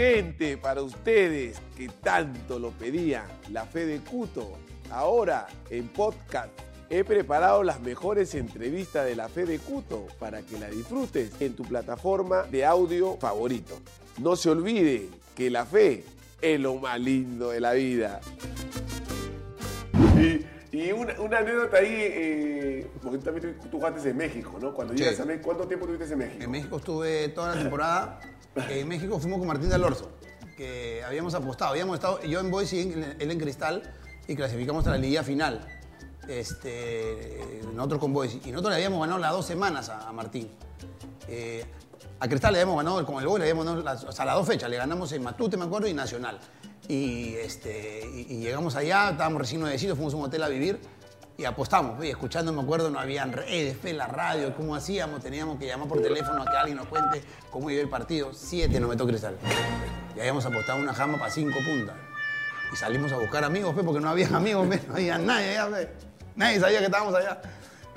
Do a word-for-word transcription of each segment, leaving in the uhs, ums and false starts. gente, para ustedes que tanto lo pedían, La Fe de Cuto. Ahora, en podcast, he preparado las mejores entrevistas de La Fe de Cuto para que la disfrutes en tu plataforma de audio favorito. No se olvide que la fe es lo más lindo de la vida. Y, y una, una anécdota ahí, eh, porque tú también tú jugaste en México, ¿no? Cuando llegas sí. a México, ¿cuánto tiempo tuviste en México? En México estuve toda la temporada. En México fuimos con Martín Dall'Orso, que habíamos apostado. Habíamos estado, yo en Boys y él en, en Cristal, y clasificamos a la liguilla final. Este, nosotros con Boys. Y nosotros le habíamos ganado las dos semanas a, a Martín. Eh, A Cristal le habíamos ganado, con el Boy le habíamos ganado las, hasta las dos fechas. Le ganamos en Matute, me acuerdo, y Nacional. Y, este, y, y llegamos allá, estábamos recién nuevecitos, fuimos a un hotel a vivir y apostamos. Y escuchando, me acuerdo, no habían redes, fe, la radio, cómo hacíamos. Teníamos que llamar por teléfono a que alguien nos cuente cómo iba el partido. Siete nos metió Cristal. Y habíamos apostado una jamba para cinco puntas. Y salimos a buscar amigos, fe, porque no había amigos, fe, no había nadie allá, fe. Nadie sabía que estábamos allá.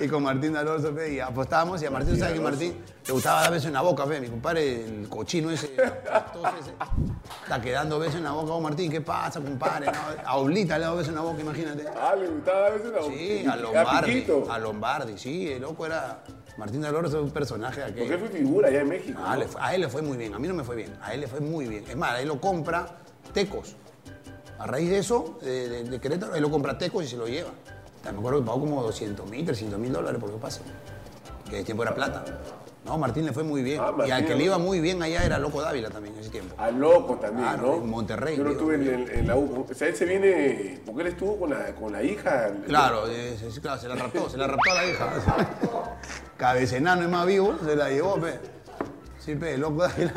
Y con Martín Dall'Orso, y apostábamos, y a Martín, ¿sabes que Martín le gustaba dar besos en la boca, fe? Mi compadre, el cochino ese, el pastoso ese, está quedando besos en la boca. Oh, Martín, ¿qué pasa, compadre? No, a Oblita le daba besos en la boca, imagínate. Ah, le gustaba dar besos en la boca. Sí, a Lombardi, a, a Lombardi, sí, el loco era... Martín Dall'Orso es un personaje de aquel. Porque él fue figura allá en México. Ah, ¿no? le fue, a él le fue muy bien, a mí no me fue bien, a él le fue muy bien. Es más, a él lo compra Tecos. A raíz de eso, de, de, de Querétaro, él lo compra Tecos y se lo lleva. Me acuerdo que pagó como doscientos mil, trescientos mil dólares por su pase. Que ese tiempo era plata. No, Martín le fue muy bien. Ah, y al que le iba muy bien allá era Loco Dávila también en ese tiempo. A Loco también, ah, ¿no? En Monterrey. Yo lo tuve en, en la U. O sea, él se viene... Porque él estuvo con la, con la hija. Claro, es, es, claro, se la raptó, se la raptó a la hija. Cabecenano es más vivo, se la llevó, pe. Sí, pe, Loco Dávila.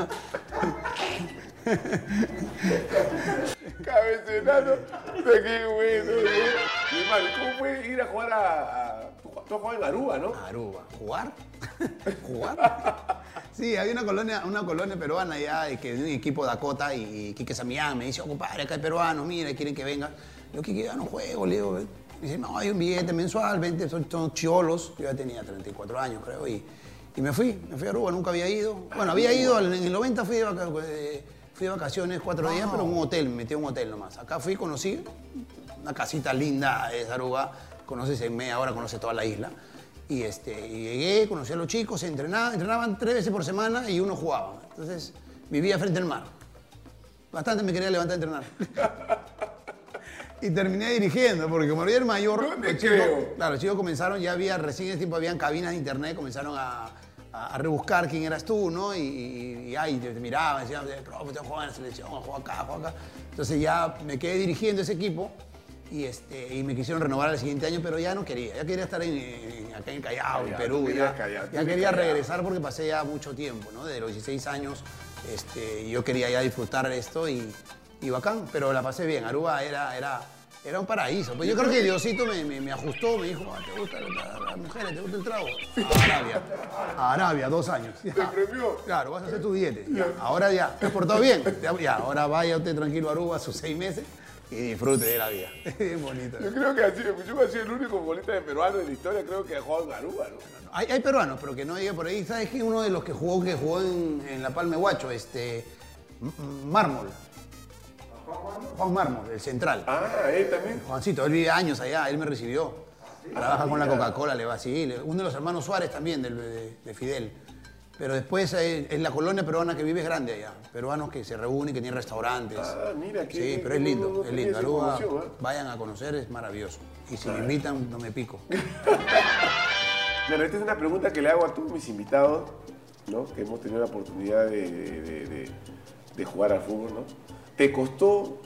Cabecenano, de qué bueno. Mi madre, ¿cómo puedes ir a jugar a, a... Tú has jugado en Aruba, ¿no? Aruba. ¿Jugar? ¿Jugar? Sí, había una colonia, una colonia peruana allá, que un equipo Dakota, y Quique Samián me dice, oh, compadre, acá hay peruanos, mira, quieren que venga. Yo, Quique, ya no juego, le digo. Me dice, no, hay un billete mensual, veinte, son, son chiolos. Yo ya tenía treinta y cuatro años, creo, y, y me fui. Me fui a Aruba, nunca había ido. Bueno, había ido, en el noventa fui de vacaciones. Fui de vacaciones cuatro días, pero en un hotel, me metí en un hotel nomás. Acá fui, conocí una casita linda de Aruba, conoces en media hora, conoces toda la isla. Y, este, y llegué, conocí a los chicos, entrenaba, entrenaban tres veces por semana y uno jugaba. Entonces vivía frente al mar. Bastante me quería levantar a entrenar. Y terminé dirigiendo, porque como era el mayor, no los chicos, claro, los chicos comenzaron, ya había, recién en ese tiempo habían cabinas de internet, comenzaron a... a rebuscar quién eras tú, ¿no? Y, y, y ahí te miraban, decían, profe, usted juega en la selección, juega acá, juega acá. Entonces ya me quedé dirigiendo ese equipo y, este, y me quisieron renovar al siguiente año, pero ya no quería. Ya quería estar en, en, acá en Callao, Callao en Perú. Querías, ya Callao, ya quería Callao. Regresar porque pasé ya mucho tiempo, ¿no? Desde los dieciséis años este, yo quería ya disfrutar de esto y, y bacán, pero la pasé bien. Aruba era... era Era un paraíso. Pues yo creo que Diosito me, me, me ajustó, me dijo, ah, ¿te gustan las mujeres? ¿Te gusta el trago? A Arabia. A Arabia, dos años. Ya. ¿Te premió? Claro, vas a hacer tu dieta. Ya. Ahora ya, te has portado bien. Ya, ahora vaya usted tranquilo a Aruba sus seis meses y disfrute de la vida. Es bonito. Yo creo que así, Puchungo ha sido el único bolita de peruano de la historia, creo que ha jugado en Aruba, ¿no? Hay, hay peruanos, pero que no diga por ahí. ¿Sabes que uno de los que jugó, que jugó en, en La Palma de Huacho, este, Mármol? Juan Mármol, el central. Ah, él también. Juancito, él vive años allá, él me recibió. ¿Sí? Trabaja ah, con la Coca-Cola, le va así. Uno de los hermanos Suárez también, de, de, de Fidel. Pero después es la colonia peruana que vive es grande allá. Peruanos que se reúnen, que tienen restaurantes. Ah, mira, qué... Sí, pero es lindo, no, no es lindo. Aruba, vayan a conocer, es maravilloso. Y si ah, me invitan, no me pico. Bueno, esta es una pregunta que le hago a todos mis invitados, ¿no? Que hemos tenido la oportunidad de, de, de, de, de jugar al fútbol, ¿no? ¿Te costó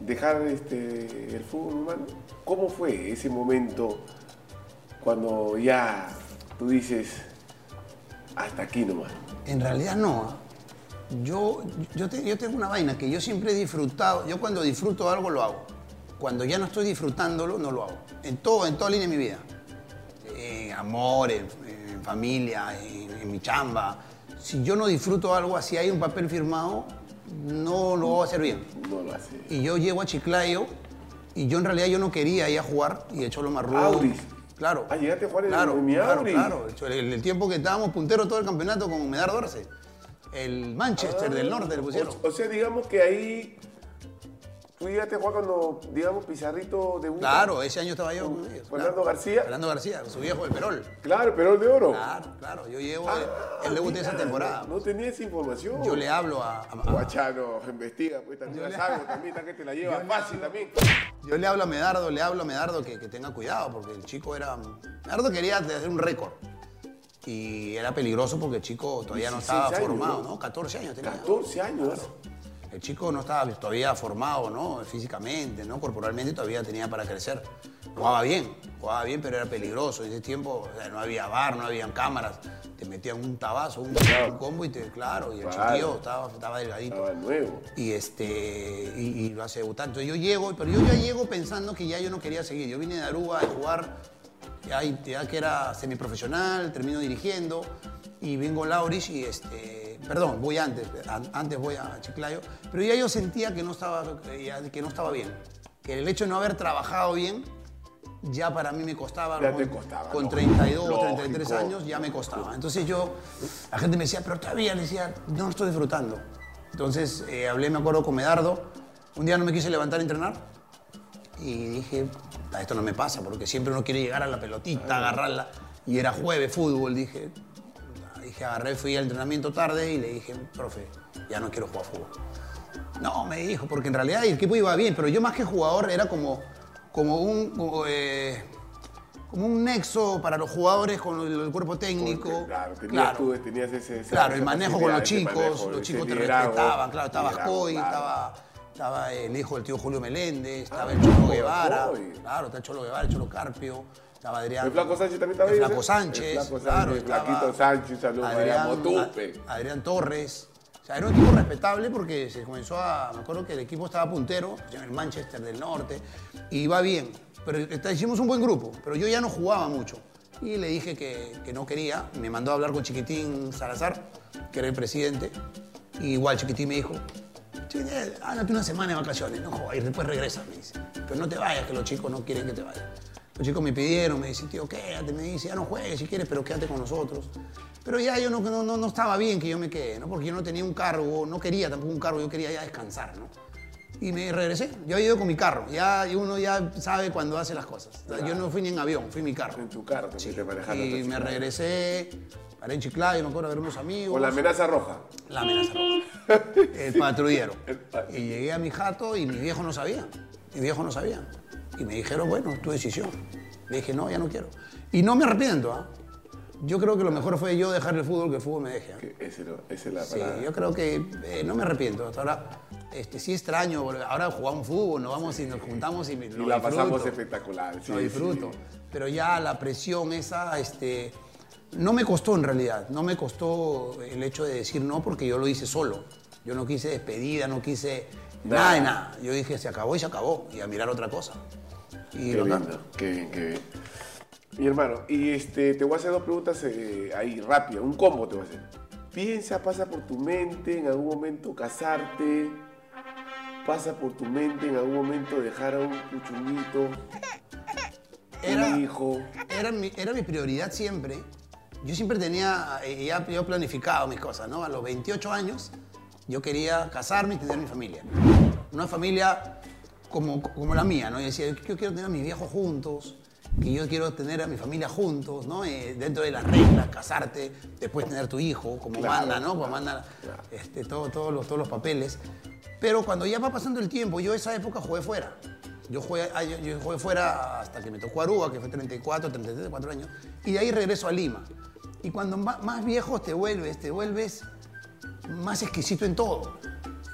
dejar este, el fútbol, humano? ¿Cómo fue ese momento cuando ya tú dices, hasta aquí nomás? En realidad no. Yo, yo, te, yo tengo una vaina que yo siempre he disfrutado. Yo cuando disfruto algo lo hago. Cuando ya no estoy disfrutándolo, no lo hago. En, todo, en toda línea de mi vida. En amor, en, en familia, en, en mi chamba. Si yo no disfruto algo, así hay un papel firmado, no lo va a hacer bien. No lo hace. Y yo llego a Chiclayo y yo en realidad yo no quería ir a jugar y echó lo marrón. Auris. Claro. Ah, llegaste a jugar en claro, mi Auris. Claro, claro. El, el tiempo que estábamos punteros todo el campeonato con Medardo. el Manchester ah, del Norte le pusieron. O, o sea, digamos que ahí... Tú llegaste a jugar cuando, digamos, Pizarrito debuta. Claro, ese año estaba yo con ellos. Fernando García. Fernando García, su viejo, el Perol. Claro, el Perol de Oro. Claro, claro. Yo llevo ah, el debut de esa temporada. No tenía esa información. Yo le hablo a... a Guachano, investiga, pues también la salgo, también, que te la lleva fácil también. Yo le hablo a Medardo, le hablo a Medardo que, que tenga cuidado, porque el chico era... Medardo quería hacer un récord. Y era peligroso porque el chico todavía no estaba años, formado, ¿no? catorce años tenía. catorce años. Claro. El chico no estaba todavía formado, ¿no? Físicamente, ¿no? Corporalmente todavía tenía para crecer. Jugaba bien, jugaba bien, pero era peligroso. En ese tiempo, o sea, no había bar, no habían cámaras. Te metían un tabazo, un, un combo y te... Claro, y el claro. chiquillo estaba, estaba delgadito. Estaba nuevo. Y, este, y, y lo hace debutar. Entonces yo llego, pero yo ya llego pensando que ya yo no quería seguir. Yo vine de Aruba a jugar, ya, ya que era semiprofesional, termino dirigiendo. Y vengo a Laurich y este... Perdón, voy antes, antes voy a Chiclayo, pero ya yo sentía que no estaba, que no estaba bien. Que el hecho de no haber trabajado bien, ya para mí me costaba. Ya te costaba. Con treinta y dos, treinta y tres años ya me costaba. Entonces yo, la gente me decía, pero todavía, le decía, no estoy disfrutando. Entonces eh, hablé, me acuerdo, con Medardo. Un día no me quise levantar a entrenar y dije, esto no me pasa, porque siempre uno quiere llegar a la pelotita, agarrarla. Y era jueves, fútbol, dije. Dije, agarré, fui al entrenamiento tarde y le dije, profe, ya no quiero jugar fútbol. No, me dijo, porque en realidad el equipo iba bien, pero yo más que jugador era como, como, un, como, eh, como un nexo para los jugadores con el, el cuerpo técnico. Porque, claro, tenías claro. Tú, tenías ese... ese claro, el manejo con los chicos, manejo, los chicos te liderazgo, respetaban, claro, estaba Ascoy, claro. estaba, estaba el hijo del tío Julio Meléndez, estaba ah, el Cholo Guevara, Ascoy. Claro, está el Cholo Guevara, el Cholo Carpio. Estaba Adrián. El Flaco Sánchez también estaba ahí. El Flaco Sánchez. El Flaco Sánchez, el Flaquito Sánchez, saludos. Adrián Motupe. Adrián Torres. O sea, era un equipo respetable porque se comenzó a. Me acuerdo que el equipo estaba puntero, en el Manchester del Norte, y iba bien. Pero está, hicimos un buen grupo, pero yo ya no jugaba mucho. Y le dije que, que no quería. Me mandó a hablar con Chiquitín Salazar, que era el presidente. Y igual Chiquitín me dijo: ándate una semana de vacaciones, no jodas, y después regresa, me dice. Pero no te vayas, que los chicos no quieren que te vayas. Los chicos me pidieron, me decían, tío, quédate, me dice, ya no juegues si quieres, pero quédate con nosotros. Pero ya yo no, no, no estaba bien que yo me quede, ¿no? Porque yo no tenía un cargo, no quería tampoco un cargo, yo quería ya descansar, ¿no? Y me regresé, yo había ido con mi carro, ya uno ya sabe cuando hace las cosas. O sea, claro. Yo no fui ni en avión, fui en mi carro. En tu carro, sí. Que te manejaste. Y me Chiclayo. Regresé, paré en Chiclayo, me acuerdo de ver unos amigos. ¿Con la amenaza roja? La amenaza roja. El patrullero. El patrullero. Y llegué a mi jato y mis viejos no sabían, mis viejos no sabían. Y me dijeron, bueno, tu decisión. Le dije, no, ya no quiero. Y no me arrepiento, ¿ah? ¿eh? Yo creo que lo mejor fue yo dejar el fútbol, que el fútbol me deje. ¿eh? Esa es la palabra. Sí, yo creo que eh, no me arrepiento. Hasta ahora, este, sí extraño, ahora jugamos fútbol, nos vamos sí, y nos juntamos y, y lo la disfruto. Pasamos espectacular. Sí, lo disfruto. Sí. Pero ya la presión esa, este, no me costó en realidad. No me costó el hecho de decir no, porque yo lo hice solo. Yo no quise despedida, no quise... Nada de nada. Yo dije, se acabó y se acabó. Y a mirar otra cosa. Y qué lo lindo, qué bien, qué bien. Mi hermano, y este, te voy a hacer dos preguntas eh, ahí, rápidas. Un combo te voy a hacer. Piensa, pasa por tu mente en algún momento casarte. Pasa por tu mente en algún momento dejar a un puchunguito. Era, hijo. Era mi, era mi prioridad siempre. Yo siempre tenía, ya yo planificado mis cosas, ¿no? A los veintiocho años... Yo quería casarme y tener mi familia. Una familia como, como la mía, ¿no? Yo decía, yo quiero tener a mis viejos juntos, que yo quiero tener a mi familia juntos, ¿no? Eh, dentro de las reglas, casarte, después tener tu hijo, como claro, manda, ¿no? Como manda claro. este, todo, todo los, todos los papeles. Pero cuando ya va pasando el tiempo, yo esa época jugué fuera. Yo jugué, yo, yo jugué fuera hasta que me tocó Aruba, que fue treinta y cuatro, treinta y tres, treinta y cuatro años, y de ahí regreso a Lima. Y cuando más viejo te vuelves, te vuelves... más exquisito en todo.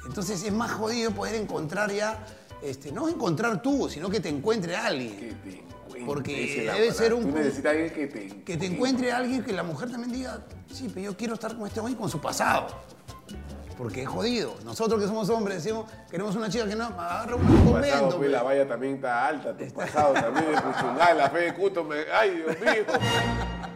Entonces es más jodido poder encontrar ya, este, no encontrar tú, sino que te encuentre alguien. Que te encuentre. Porque debe ser un... Tú necesitas alguien que te encuentre. Que te encuentre alguien que la mujer también diga, sí, pero yo quiero estar con este hombre y con su pasado. Porque es jodido. Nosotros que somos hombres decimos, queremos una chica que nos agarre un convento. Tu pasado, pues, la valla también está alta, tu está... pasado también es puchungada, la fe de Cuto, me... ay, Dios mío.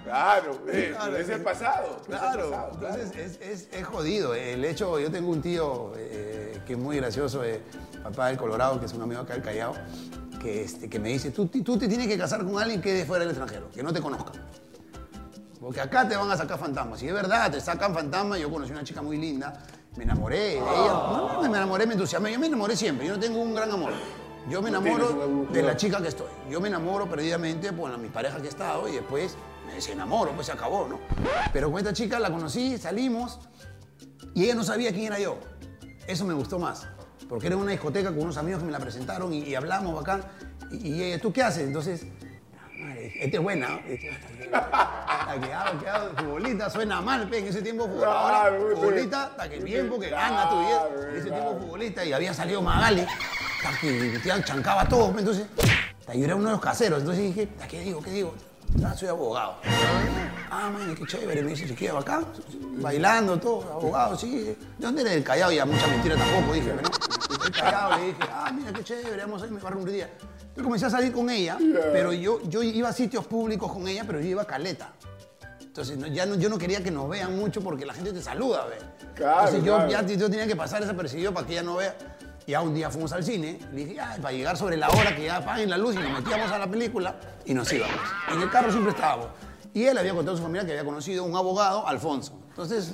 Claro, eh, claro, es el pasado. Claro, es el pasado, claro. Entonces es, es, es jodido. El hecho, yo tengo un tío eh, que es muy gracioso, eh, papá del Colorado, que es un amigo acá del Callao, que, este, que me dice, tú, tú te tienes que casar con alguien que es de fuera del extranjero, que no te conozca. Porque acá te van a sacar fantasmas. Y es verdad, te sacan fantasmas. Yo conocí una chica muy linda. Me enamoré de ella. No, no me enamoré, me entusiasmé. Yo me enamoré siempre. Yo no tengo un gran amor. Yo me enamoro de la chica que estoy. Yo me enamoro perdidamente por mis parejas que he estado y después me desenamoro, pues se acabó, ¿no? Pero con esta chica la conocí, salimos y ella no sabía quién era yo. Eso me gustó más. Porque era una discoteca con unos amigos que me la presentaron y, y hablamos bacán. Y, y ella, ¿tú qué haces? Entonces, madre, esta es buena. Hasta que hago, que hago, futbolista, suena mal, pe, en ese tiempo jugadora, claro, futbolista, hasta que el tiempo que gana tu vida, en ese tiempo futbolista, y había salido Magali, hasta que te chancaba todo, entonces, hasta yo era uno de los caseros, entonces dije, ¿qué digo, qué digo? Ah, soy abogado. Ah, man, qué chévere, me dice, chiquilla, acá, bailando, todo, abogado, sí. ¿De dónde eres? Del Callao, ya mucha mentira tampoco, dije, ¿no? Del Callao, le dije, ah, mira, qué chévere, vamos a ir, me va a reunir día. Yo comencé a salir con ella, yeah. pero yo, yo iba a sitios públicos con ella, pero yo iba a caleta. Entonces no, ya no, yo no quería que nos vean mucho porque la gente te saluda, ¿ves? Claro, Entonces yo, claro. ya, yo tenía que pasar desapercibido para que ella no vea. Y ya un día fuimos al cine, le dije, ah, para llegar sobre la hora que ya apaguen la luz y nos metíamos a la película y nos íbamos. En el carro siempre estábamos. Y él había contado a su familia que había conocido a un abogado, Alfonso. Entonces,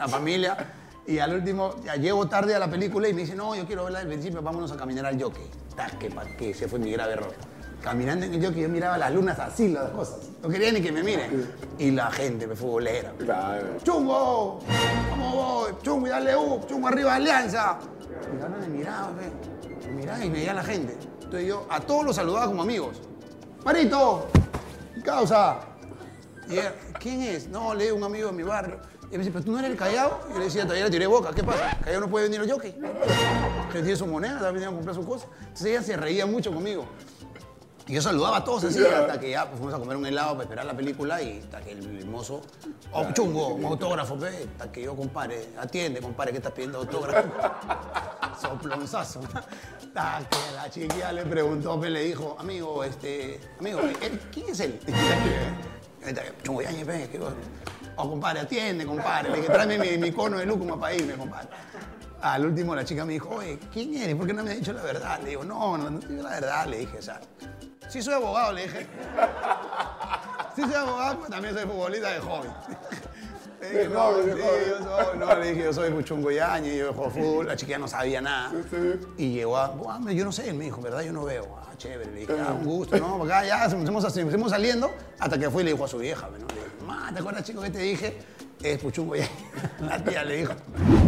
la familia... Y al último, ya llego tarde a la película y me dice, no, yo quiero verla del principio, vámonos a caminar al Jockey. Taque, pa' que ese fue mi grave error. Caminando en el Jockey yo miraba las lunas así, las cosas. No quería ni que me miren. Y la gente me futbolera. Claro. ¡Chungo! ¡Vamos voy! ¡Chungo y dale U! ¡Chungo arriba, Alianza! Y ahora me miraba, me miraba y me veía la gente. Entonces yo a todos los saludaba como amigos. ¡Marito! ¡Causa! Y él, ¿quién es? No, le digo un amigo de mi barrio. Y me dice, ¿pero tú no eres el Callao? Y yo le decía, todavía le tiré boca, ¿qué pasa? Callao no puede venir al Jockey. Que tiene su moneda, estaba viniendo a comprar sus cosas. Entonces ella se reía mucho conmigo. Y yo saludaba a todos así, yeah. hasta que ya pues, fuimos a comer un helado para esperar la película y hasta que el mozo, oh, chungo, un autógrafo, pe, hasta que yo, compadre, atiende, compadre, ¿qué estás pidiendo autógrafo? Soplonzazo. Hasta que la chiquilla le preguntó, pe, le dijo, amigo, este, amigo, ¿él, ¿quién es él? Chungo, ya, pe, ¿qué cosa? Oh, compadre, atiende, compadre. Le dije, tráeme mi, mi cono de lúcuma para irme, compadre. Al último la chica me dijo, oye, ¿quién eres? ¿Por qué no me has dicho la verdad? Le digo, no, no, no te digo la verdad, le dije, o sea, sí soy abogado, le dije. Sí soy abogado, pues también soy futbolista de hobby. Le dije, no, no, sí, yo soy, no, le dije, yo soy Puchungo y yo juego fútbol, la chiquilla no sabía nada. Sí, sí. Y llegó a, oh, yo no sé, él me dijo, ¿verdad? Yo no veo. Ah, chévere, le dije, ah, un gusto, ¿no? Acá ya, seguimos saliendo, hasta que fue y le dijo a su vieja, ¿no? Le dije, ma, ¿te acuerdas, chico, que te dije? Es Puchungo y la tía le dijo,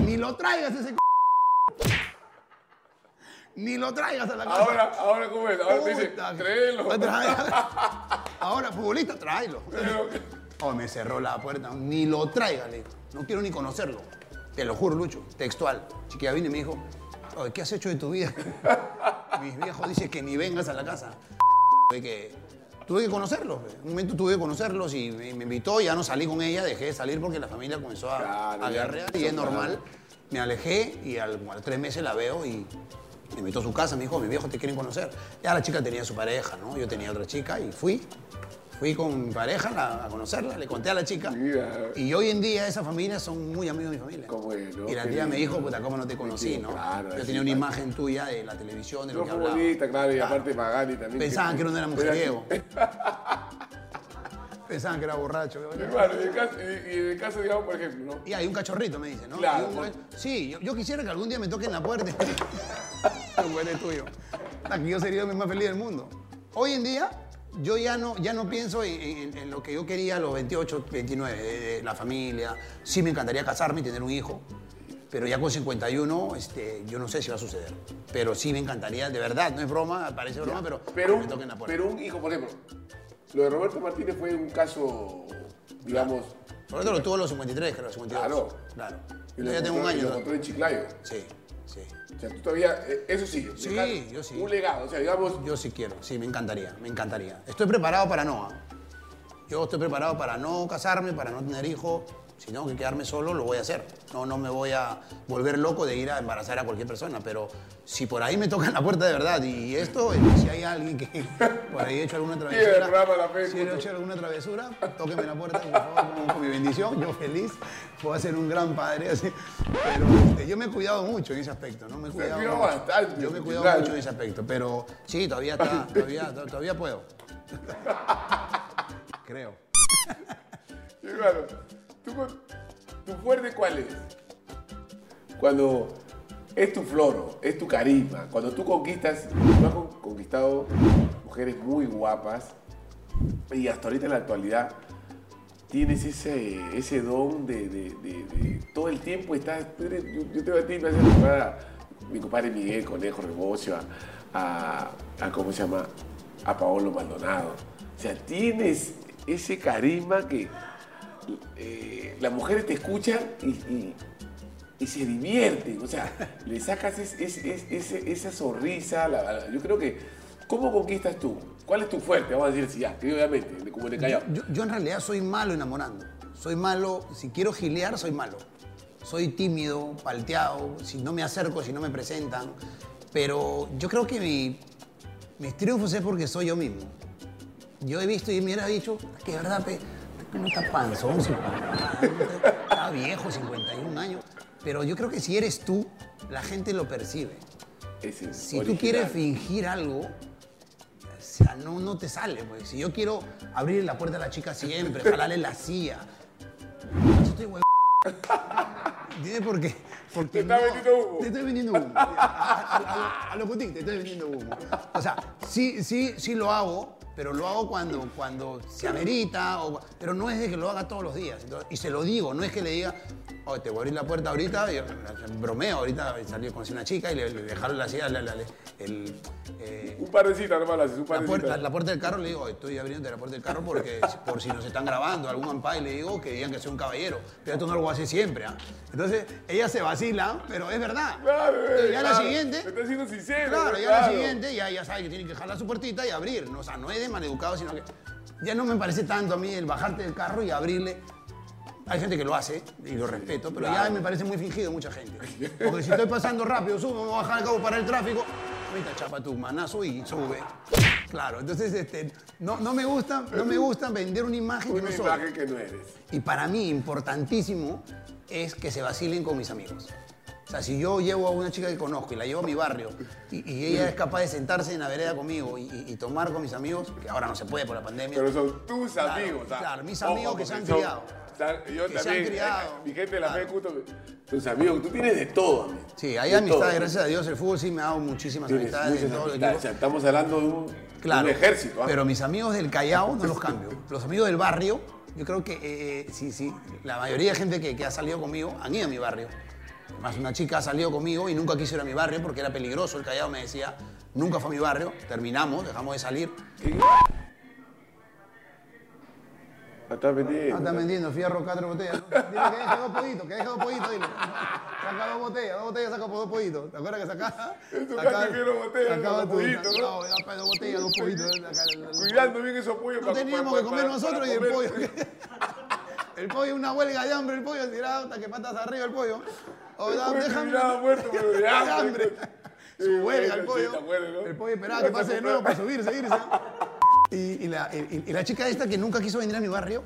ni lo traigas ese c******. Ni lo traigas a la casa. Ahora, ahora ¿cómo es? Ahora te dice, tráelo. Ahora, futbolista, tráelo. Oh, me cerró la puerta. Ni lo traigas, le digo. No quiero ni conocerlo. Te lo juro, Lucho. Textual. Chiquilla vino y me dijo, oye, ¿qué has hecho de tu vida? Mis viejos dicen que ni vengas a la casa. Que tuve que conocerlos. En un momento tuve que conocerlos y me, me invitó. Ya no salí con ella. Dejé de salir porque la familia comenzó a, claro, a agarrear. Y es normal. Me alejé y al, al tres meses la veo y... Me invitó a su casa, me dijo, mis viejos te quieren conocer. Ya la chica tenía su pareja, ¿no? Yo tenía otra chica y fui. Fui con mi pareja la, a conocerla, le conté a la chica. Yeah. Y hoy en día esas familias son muy amigos de mi familia. ¿Cómo es, no? Y la tía me dijo, puta, ¿cómo no te conocí, no? Claro, yo tenía una claro. imagen tuya de la televisión, de lo no que hablaba. Bonita, claro, y claro. aparte Magali también. Pensaban que, que no era mujeriego. Pensaban que era borracho. Y, bueno, y, en caso, y, y en el caso, digamos, por ejemplo, ¿no? Y hay un cachorrito, me dice, ¿no? Claro. Un... Sí, yo, yo quisiera que algún día me toquen la puerta. El güey es tuyo. Aquí yo sería el más feliz del mundo. Hoy en día, yo ya no, ya no pienso en, en, en lo que yo quería a los veintiocho, veintinueve, de, de la familia. Sí me encantaría casarme y tener un hijo, pero ya con cincuenta y uno, este, yo no sé si va a suceder. Pero sí me encantaría, de verdad, no es broma, parece broma, pero, pero me toquen la puerta. Pero un hijo, por ejemplo. Lo de Roberto Martínez fue un caso, digamos... Claro. Roberto lo tuvo a los cincuenta y tres, creo, a los cincuenta y dos. Claro. Claro. Yo ya tengo un año. Lo encontró en Chiclayo. Sí, sí. O sea, tú todavía... Eso sí. Sí, dejar yo sí. Un legado, o sea, digamos... Yo sí quiero, sí, me encantaría, me encantaría. Estoy preparado para no. Yo estoy preparado para no casarme, para no tener hijos. Si tengo que quedarme solo, lo voy a hacer. No, no me voy a volver loco de ir a embarazar a cualquier persona, pero si por ahí me tocan la puerta de verdad, y esto, si hay alguien que por ahí he hecho alguna travesura, sí, si he hecho alguna travesura, tóquenme la puerta, por favor, con, con mi bendición, yo feliz, puedo ser un gran padre, así. Pero este, yo me he cuidado mucho en ese aspecto, ¿no? Me he cuidado mucho, bastante, yo me he cuidado claro. mucho en ese aspecto, pero sí, todavía está, todavía, todavía puedo. Creo. Y claro, ¿tú, ¿tu fuerte cuál es? Cuando es tu floro, es tu carisma. Cuando tú conquistas, tú has conquistado mujeres muy guapas y hasta ahorita en la actualidad tienes ese, ese don de, de, de, de... Todo el tiempo estás... Eres, yo, yo te voy a ti, me hace recordar a mi compadre Miguel Conejo Rebocio, a, a... ¿Cómo se llama? A Paolo Maldonado. O sea, tienes ese carisma que eh, las mujeres te escuchan y, y, y se divierten. O sea, le sacas es, es, es, es, esa sonrisa. La, la, yo creo que... ¿Cómo conquistas tú? ¿Cuál es tu fuerte? Vamos a decir, si ya, que obviamente, como te callado. Yo, yo en realidad soy malo enamorando. Soy malo, si quiero gilear, soy malo. Soy tímido, palteado, si no me acerco, si no me presentan. Pero yo creo que mi, mis triunfos es porque soy yo mismo. Yo he visto y me hubiera dicho, que de verdad, pe, no está panzón, está viejo, cincuenta y un años. Pero yo creo que si eres tú, la gente lo percibe. Ese, si original. Tú quieres fingir algo, o sea, no, no te sale, pues. Si yo quiero abrir la puerta a la chica siempre, jalarle la silla. Yo estoy huevón. ¿Entiendes por qué? Porque te está no, vendiendo humo. Te estoy vendiendo humo. A, a, a, a lo putín, te estoy vendiendo humo. O sea, sí, sí, sí lo hago, pero lo hago cuando, cuando se amerita, o, pero no es de que lo haga todos los días. Entonces, y se lo digo, no es que le diga, oh, te voy a abrir la puerta ahorita, y bromeo, ahorita salí con una chica y le, le dejaron la silla, el... Eh, un par de citas, hermano, un par de citas. La, la puerta del carro le digo, estoy abriendo la puerta del carro porque por si nos están grabando, algún ampay le digo que digan que soy un caballero, pero esto no lo voy a hacer siempre, ¿eh? Entonces, ella se vacila, pero es verdad. Claro, y ya claro, la siguiente... Estás siendo sincero. Claro, ya claro. La siguiente, ya, ya sabe que tiene que jalar su puertita y abrir, no, o sea, no es de maleducado, sino que ya no me parece tanto a mí el bajarte del carro y abrirle. Hay gente que lo hace, y lo respeto, pero claro. Ya me parece muy fingido mucha gente. Porque si estoy pasando rápido, subo, me voy a bajar al cabo para el tráfico, ahorita chapa tu manazo y sube. Claro, entonces este, no, no, me gusta, no me gusta vender una imagen una que no soy. Una imagen que no eres. Y para mí, importantísimo, es que se vacilen con mis amigos. O sea, si yo llevo a una chica que conozco y la llevo a mi barrio y, y ella es capaz de sentarse en la vereda conmigo y, y, y tomar con mis amigos, que ahora no se puede por la pandemia. Pero son tus claro, amigos. Claro, claro, mis amigos ojo, que se han son... criado. Yo que también, se han criado. Mi gente de La Fe De Cuto, tus amigos, tú tienes de todo, amigo. Sí, hay amistades, gracias a Dios, el fútbol sí me ha dado muchísimas tienes amistades. De todo amistades. O sea, estamos hablando de un, claro, de un ejército. ¿Ah? Pero mis amigos del Callao no los cambio. Los amigos del barrio, yo creo que eh, sí, sí, la mayoría de gente que, que ha salido conmigo han ido a mi barrio. Además, una chica ha salido conmigo y nunca quiso ir a mi barrio porque era peligroso. El Callao me decía, nunca fue a mi barrio, terminamos, dejamos de salir. ¿Y? No estás vendiendo. No estás vendiendo, fierro, cuatro botellas. Dile que deje dos pollitos, que deje dos pollitos, dile. Saca dos botellas, dos botellas, saca dos pollitos. ¿Te acuerdas que sacaba? En tu casa quiero botellas, dos pollitos, ¿no? No, dos botellas, dos pollitos. Cuidando bien esos pollos. No teníamos que comer nosotros y el pollo. El pollo, una huelga de hambre, el pollo tirado hasta que patas arriba el pollo. O déjame. Tirado muerto, pero de hambre. Su huelga el pollo. El pollo esperaba que pase de nuevo para subirse, irse. Y, y, la, y, y la chica esta que nunca quiso venir a mi barrio,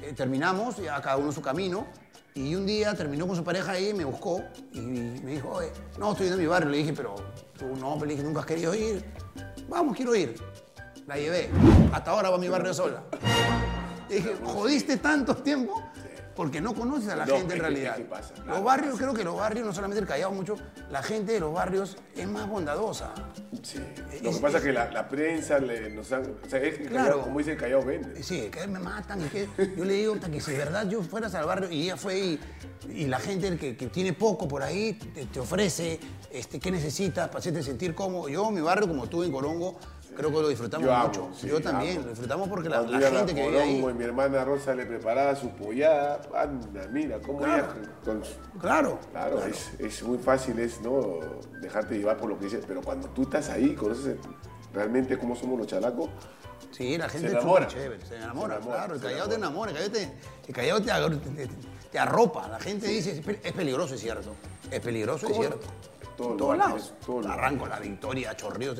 eh, terminamos, ya cada uno su camino, y un día terminó con su pareja ahí, me buscó y, y me dijo, oye, no, estoy yendo a mi barrio. Le dije, pero tú no, pero le dije, nunca has querido ir. Vamos, quiero ir. La llevé. Hasta ahora va a mi barrio sola. Le dije, jodiste tanto tiempo porque no conoces a la no, gente en realidad. ¿Qué pasa? Claro, los barrios, pasa. Creo que los barrios, no solamente el Callao, mucho, la gente de los barrios es más bondadosa. Sí, es, lo que pasa es que la, la prensa le, nos han... O sea, es que claro, Callao, como dice el Callao, vende. Sí, que me matan. Y que, yo le digo que si de verdad yo fueras al barrio y ella fue y, y la gente que, que tiene poco por ahí te, te ofrece este, qué necesitas para hacerte sentir cómodo. Yo, mi barrio, como tú en Corongo, creo que lo disfrutamos yo mucho. Amo, sí, yo también, amo. Lo disfutamos porque la, la gente que veía ahí... Y mi hermana Rosa le preparaba su pollada. Anda, mira, cómo claro, ella... Con... Claro. Claro, claro. Es, es muy fácil es, ¿no? Dejarte llevar por lo que dices. Pero cuando tú estás ahí, conoces realmente cómo somos los chalacos. Sí, la gente se enamora. Es chévere, se enamora, se enamora, claro. El Callao te enamora, el Callao te, el Callao te, te, te arropa. La gente sí dice, es peligroso, es cierto. Es peligroso, es cierto. Todos todo lados. Todo Arranco, La Victoria, Chorrillos.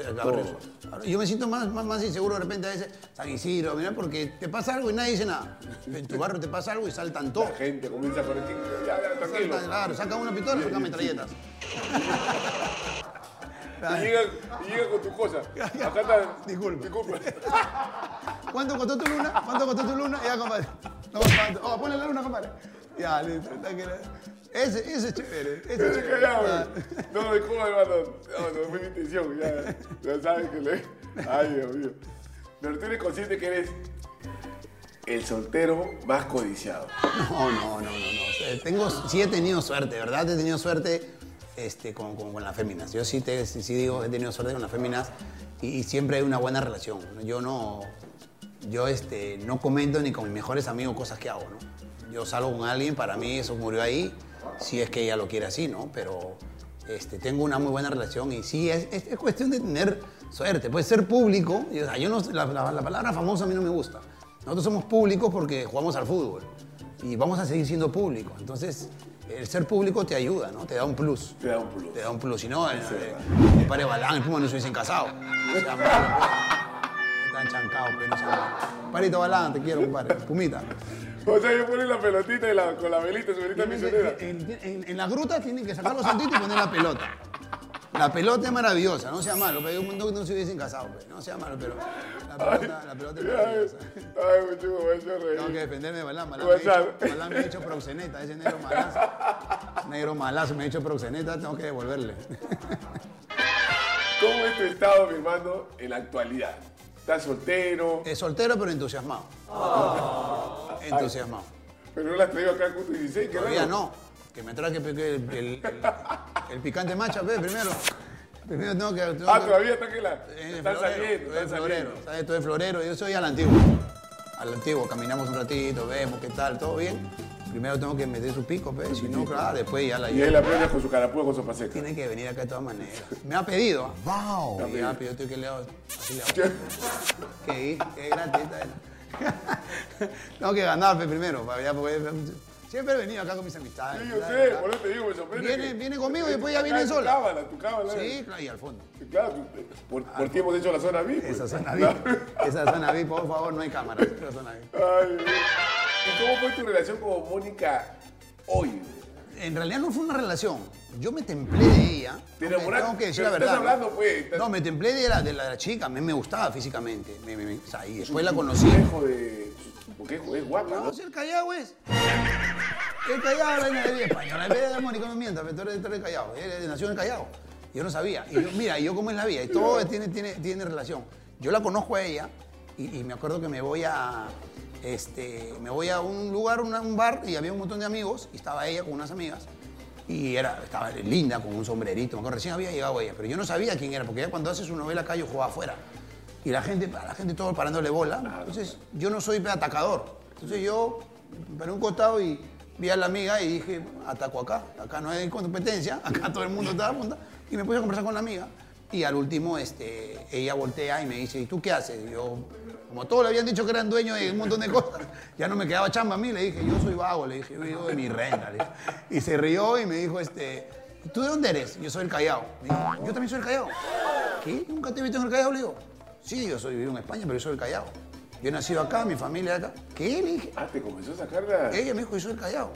Yo me siento más, más, más inseguro de repente a veces. San Isidro, mira, porque te pasa algo y nadie dice nada. En tu barrio te pasa algo y saltan todos. La gente comienza con el chico. Salta, claro, saca una pistola y saca metralletas. Y llega, y llega con tus cosas. Acá está. Disculpa. Disculpa. ¿Cuánto costó tu luna? ¿Cuánto costó tu luna? Ya, compadre. No más falta. Oh, ponle la luna, compadre. Ya, listo. Ese, ese es chévere. Ese es chévere. No, de cómo, hermano. No, no fue mi intención. Ya, ya sabes que le... Ay, Dios mío. Pero tú eres consciente que eres el soltero más codiciado. No, no, no, no, no. Tengo, sí he tenido suerte, ¿verdad? He tenido suerte este, con, con, con las féminas. Yo sí, te, sí digo, he tenido suerte con las féminas y, y siempre hay una buena relación. Yo no, yo este, no comento ni con mis mejores amigos cosas que hago, ¿no? Yo salgo con alguien, para mí eso murió ahí, si es que ella lo quiere así, ¿no? Pero este, tengo una muy buena relación y sí, es, es, es cuestión de tener suerte. Puede ser público, y, o sea, yo no, la, la, la palabra famosa a mí no me gusta. Nosotros somos públicos porque jugamos al fútbol y vamos a seguir siendo públicos. Entonces, el ser público te ayuda, ¿no? Te da un plus. Te da un plus. Te da un plus. Si no, el, el, el padre Balán, el Puma no se hubiesen casado. Están chancados, pero no se van. Parito Balán, te quiero, compadre. Pumita. O sea, yo pongo la pelotita y la, con la velita, su velita misionera. En, en, en, en las grutas tienen que sacar los saltitos y poner la pelota. La pelota es maravillosa, no sea malo, pero un mundo que no se hubiesen casado, pues. No sea malo, pero la pelota, ay, la pelota es maravillosa. Ay, Puchungo, me ha hecho reír. Tengo que defenderme de Balán, Balán me, he Balán me ha hecho proxeneta, ese negro malazo. Negro malazo, me ha hecho proxeneta, tengo que devolverle. ¿Cómo es tu estado, mi hermano, en la actualidad? ¿Estás soltero? Es soltero, pero entusiasmado. Oh. Entusiasmado. Ay, pero no la has traído acá a Cuto dieciséis, ¿qué todavía no. Que me trae que el, el, el, el picante macha, ve, primero. Primero tengo que... Tengo ah, que, todavía está que la... Está saliendo, está saliendo. Estoy en florero, yo soy al antiguo. Al antiguo, caminamos un ratito, vemos qué tal, todo bien. Primero tengo que meter su pico, pe, si no, claro, después ya la... Y él la prueba con su carapúa, con su paseca. Tiene que venir acá de todas maneras. Me ha pedido. ¡Wow! Me ha pedido, estoy que le hago... Así le hago. ¿Qué? ¿Qué? Qué gratis está él. Tengo que ganar, pe, primero, para ya poder... Siempre he venido acá con mis amistades. Sí, yo sé, por eso te digo, me sorprende. Viene, viene conmigo y después ya viene sola. Tu cábala, tu cábala. Sí, claro, y al fondo. Claro, por, ah, por ti hemos hecho la zona V I P. Esa pues. Zona V I P, no. Esa zona V I P, por favor, no hay cámaras. Esa zona V I P. Ay, ¿y cómo fue tu relación con Mónica hoy? En realidad no fue una relación. Yo me templé de ella. ¿Te enamoraste? Tengo que decir la verdad. ¿Estás hablando, pues? ¿Estás... No, me templé de la, de la, de la chica. A mí me gustaba físicamente. Me, me, me... O sea, y después la conocí. De... Porque es guapa, ¿no? No, si el Callao es. El Callao es de española. En vez de Mónica, no mientas, pero tú eres del Callao. Él nació en el Callao. Yo no sabía. Y yo, mira, y yo cómo es la vida. Y todo tiene, tiene, tiene relación. Yo la conozco a ella y, y me acuerdo que me voy a... Este, me voy a un lugar, una, un bar, y había un montón de amigos, y estaba ella con unas amigas, y era, estaba linda, con un sombrerito, me acuerdo, recién había llegado ella, pero yo no sabía quién era, porque ella cuando hace su novela acá yo jugaba afuera, y la gente, la gente todo parándole bola, entonces yo no soy atacador, entonces yo paré un costado y vi a la amiga y dije, ataco acá, acá no hay competencia, acá todo el mundo está a punta, y me puse a conversar con la amiga, y al último este, ella voltea y me dice, ¿y tú qué haces? Y yo... Como todos le habían dicho que eran dueños de un montón de cosas, ya no me quedaba chamba a mí, le dije, yo soy vago, le dije, yo vivo de mi renta, le dije. Y se rió y me dijo, este, ¿tú de dónde eres? Yo soy el Callao. Me dijo, yo también soy el Callao. ¿Qué? ¿Nunca te he visto en el Callao? Le digo, sí, yo soy, vivo en España, pero yo soy el Callao. Yo he nacido acá, mi familia acá. ¿Qué? Le dije. Ah, te comenzó a sacar la... Ella me dijo, yo soy el Callao.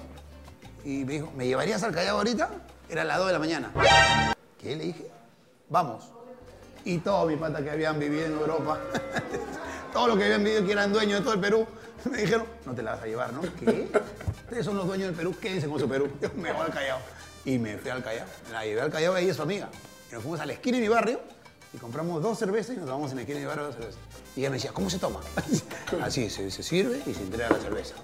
Y me dijo, ¿me llevarías al Callao ahorita? Era las dos de la mañana. ¿Qué? Le dije, vamos. Y todos mis patas que habían vivido en Europa, todos los que habían vivido que eran dueños de todo el Perú, me dijeron, no te la vas a llevar, ¿no? ¿Qué? Ustedes son los dueños del Perú, quédense con su Perú. Yo me voy al Callao. Y me fui al Callao. Me la llevé al Callao, ella es su amiga. Y nos fuimos a la esquina de mi barrio y compramos dos cervezas y nos tomamos en la esquina de mi barrio dos cervezas. Y ella me decía, ¿cómo se toma? Así, se, se sirve y se entrega la cerveza.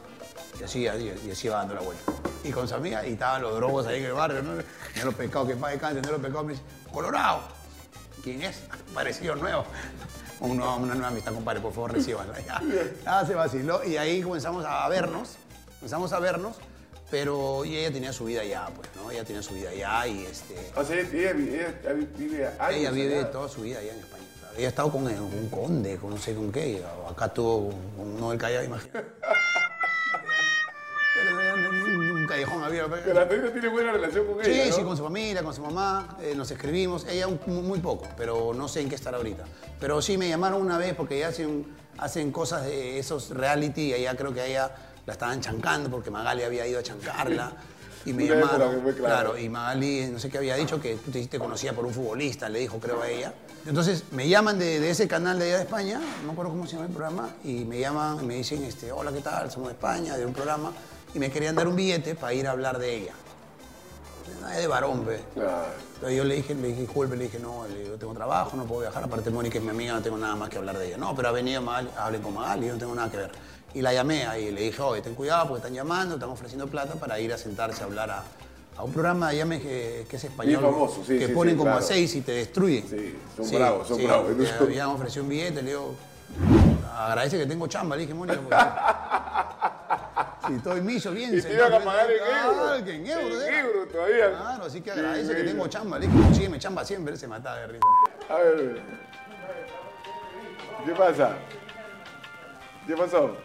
Y así, así, y así va dando la vuelta. Y con su amiga, y estaban los drogos ahí en el barrio, ¿no? Tenía los pescados que más descansan, tenía los pescados, me dice, ¡Colorado! ¿Quién es? Parecido nuevo. Una, una nueva amistad, compadre, por favor, recíbanla. Ya, ya se vaciló y ahí comenzamos a vernos, comenzamos a vernos, pero ella tenía su vida allá, pues, ¿no? Ella tenía su vida allá y este... O sea, ella, ella, ella vive años, Ella vive allá. Toda su vida allá en España. Ella ha estado con un conde, con no sé con qué, acá tuvo uno del Callao, imagínate. Callejón abierto. Pero la Teófilo tiene buena relación con ella, sí, ¿no? Sí, con su familia, con su mamá, eh, nos escribimos. Ella un, muy poco, pero no sé en qué estará ahorita. Pero sí, me llamaron una vez porque ya hacen, hacen cosas de esos reality y allá creo que a ella la estaban chancando porque Magali había ido a chancarla. Y me llamaron, claro. claro, y Magali, no sé qué había dicho, que tú te, te conocía por un futbolista, le dijo, creo, a ella. Entonces, me llaman de, de ese canal de allá de España, no me acuerdo cómo se llama el programa, y me llaman, me dicen, este, hola, ¿qué tal? Somos de España, de un programa, y me querían dar un billete para ir a hablar de ella. Nada de varón, pe. Claro. Yo le dije, le dije, disculpe, le dije, no, yo tengo trabajo, no puedo viajar, aparte Mónica es mi amiga, no tengo nada más que hablar de ella. No, pero ha venido Magali, hable con Magali, yo no tengo nada que ver. Y la llamé ahí, le dije, oye, ten cuidado porque están llamando, están ofreciendo plata para ir a sentarse a hablar a, a un programa de llames que, que es español. Famoso, sí, que sí, ponen sí, como claro. a seis y te destruyen. Sí, son sí, bravos, son sí, bravos. Me habían ofrecido un billete, le digo, agradece que tengo chamba, le dije, Mónica. Porque... si estoy millo, bien. Y te iban a pagar en euros. En euros, en euros todavía. Claro, así que agradece sí, que tengo chamba, le dije, consígueme chamba siempre, se mataba de risa. A ver, ¿qué pasa? ¿Qué pasó?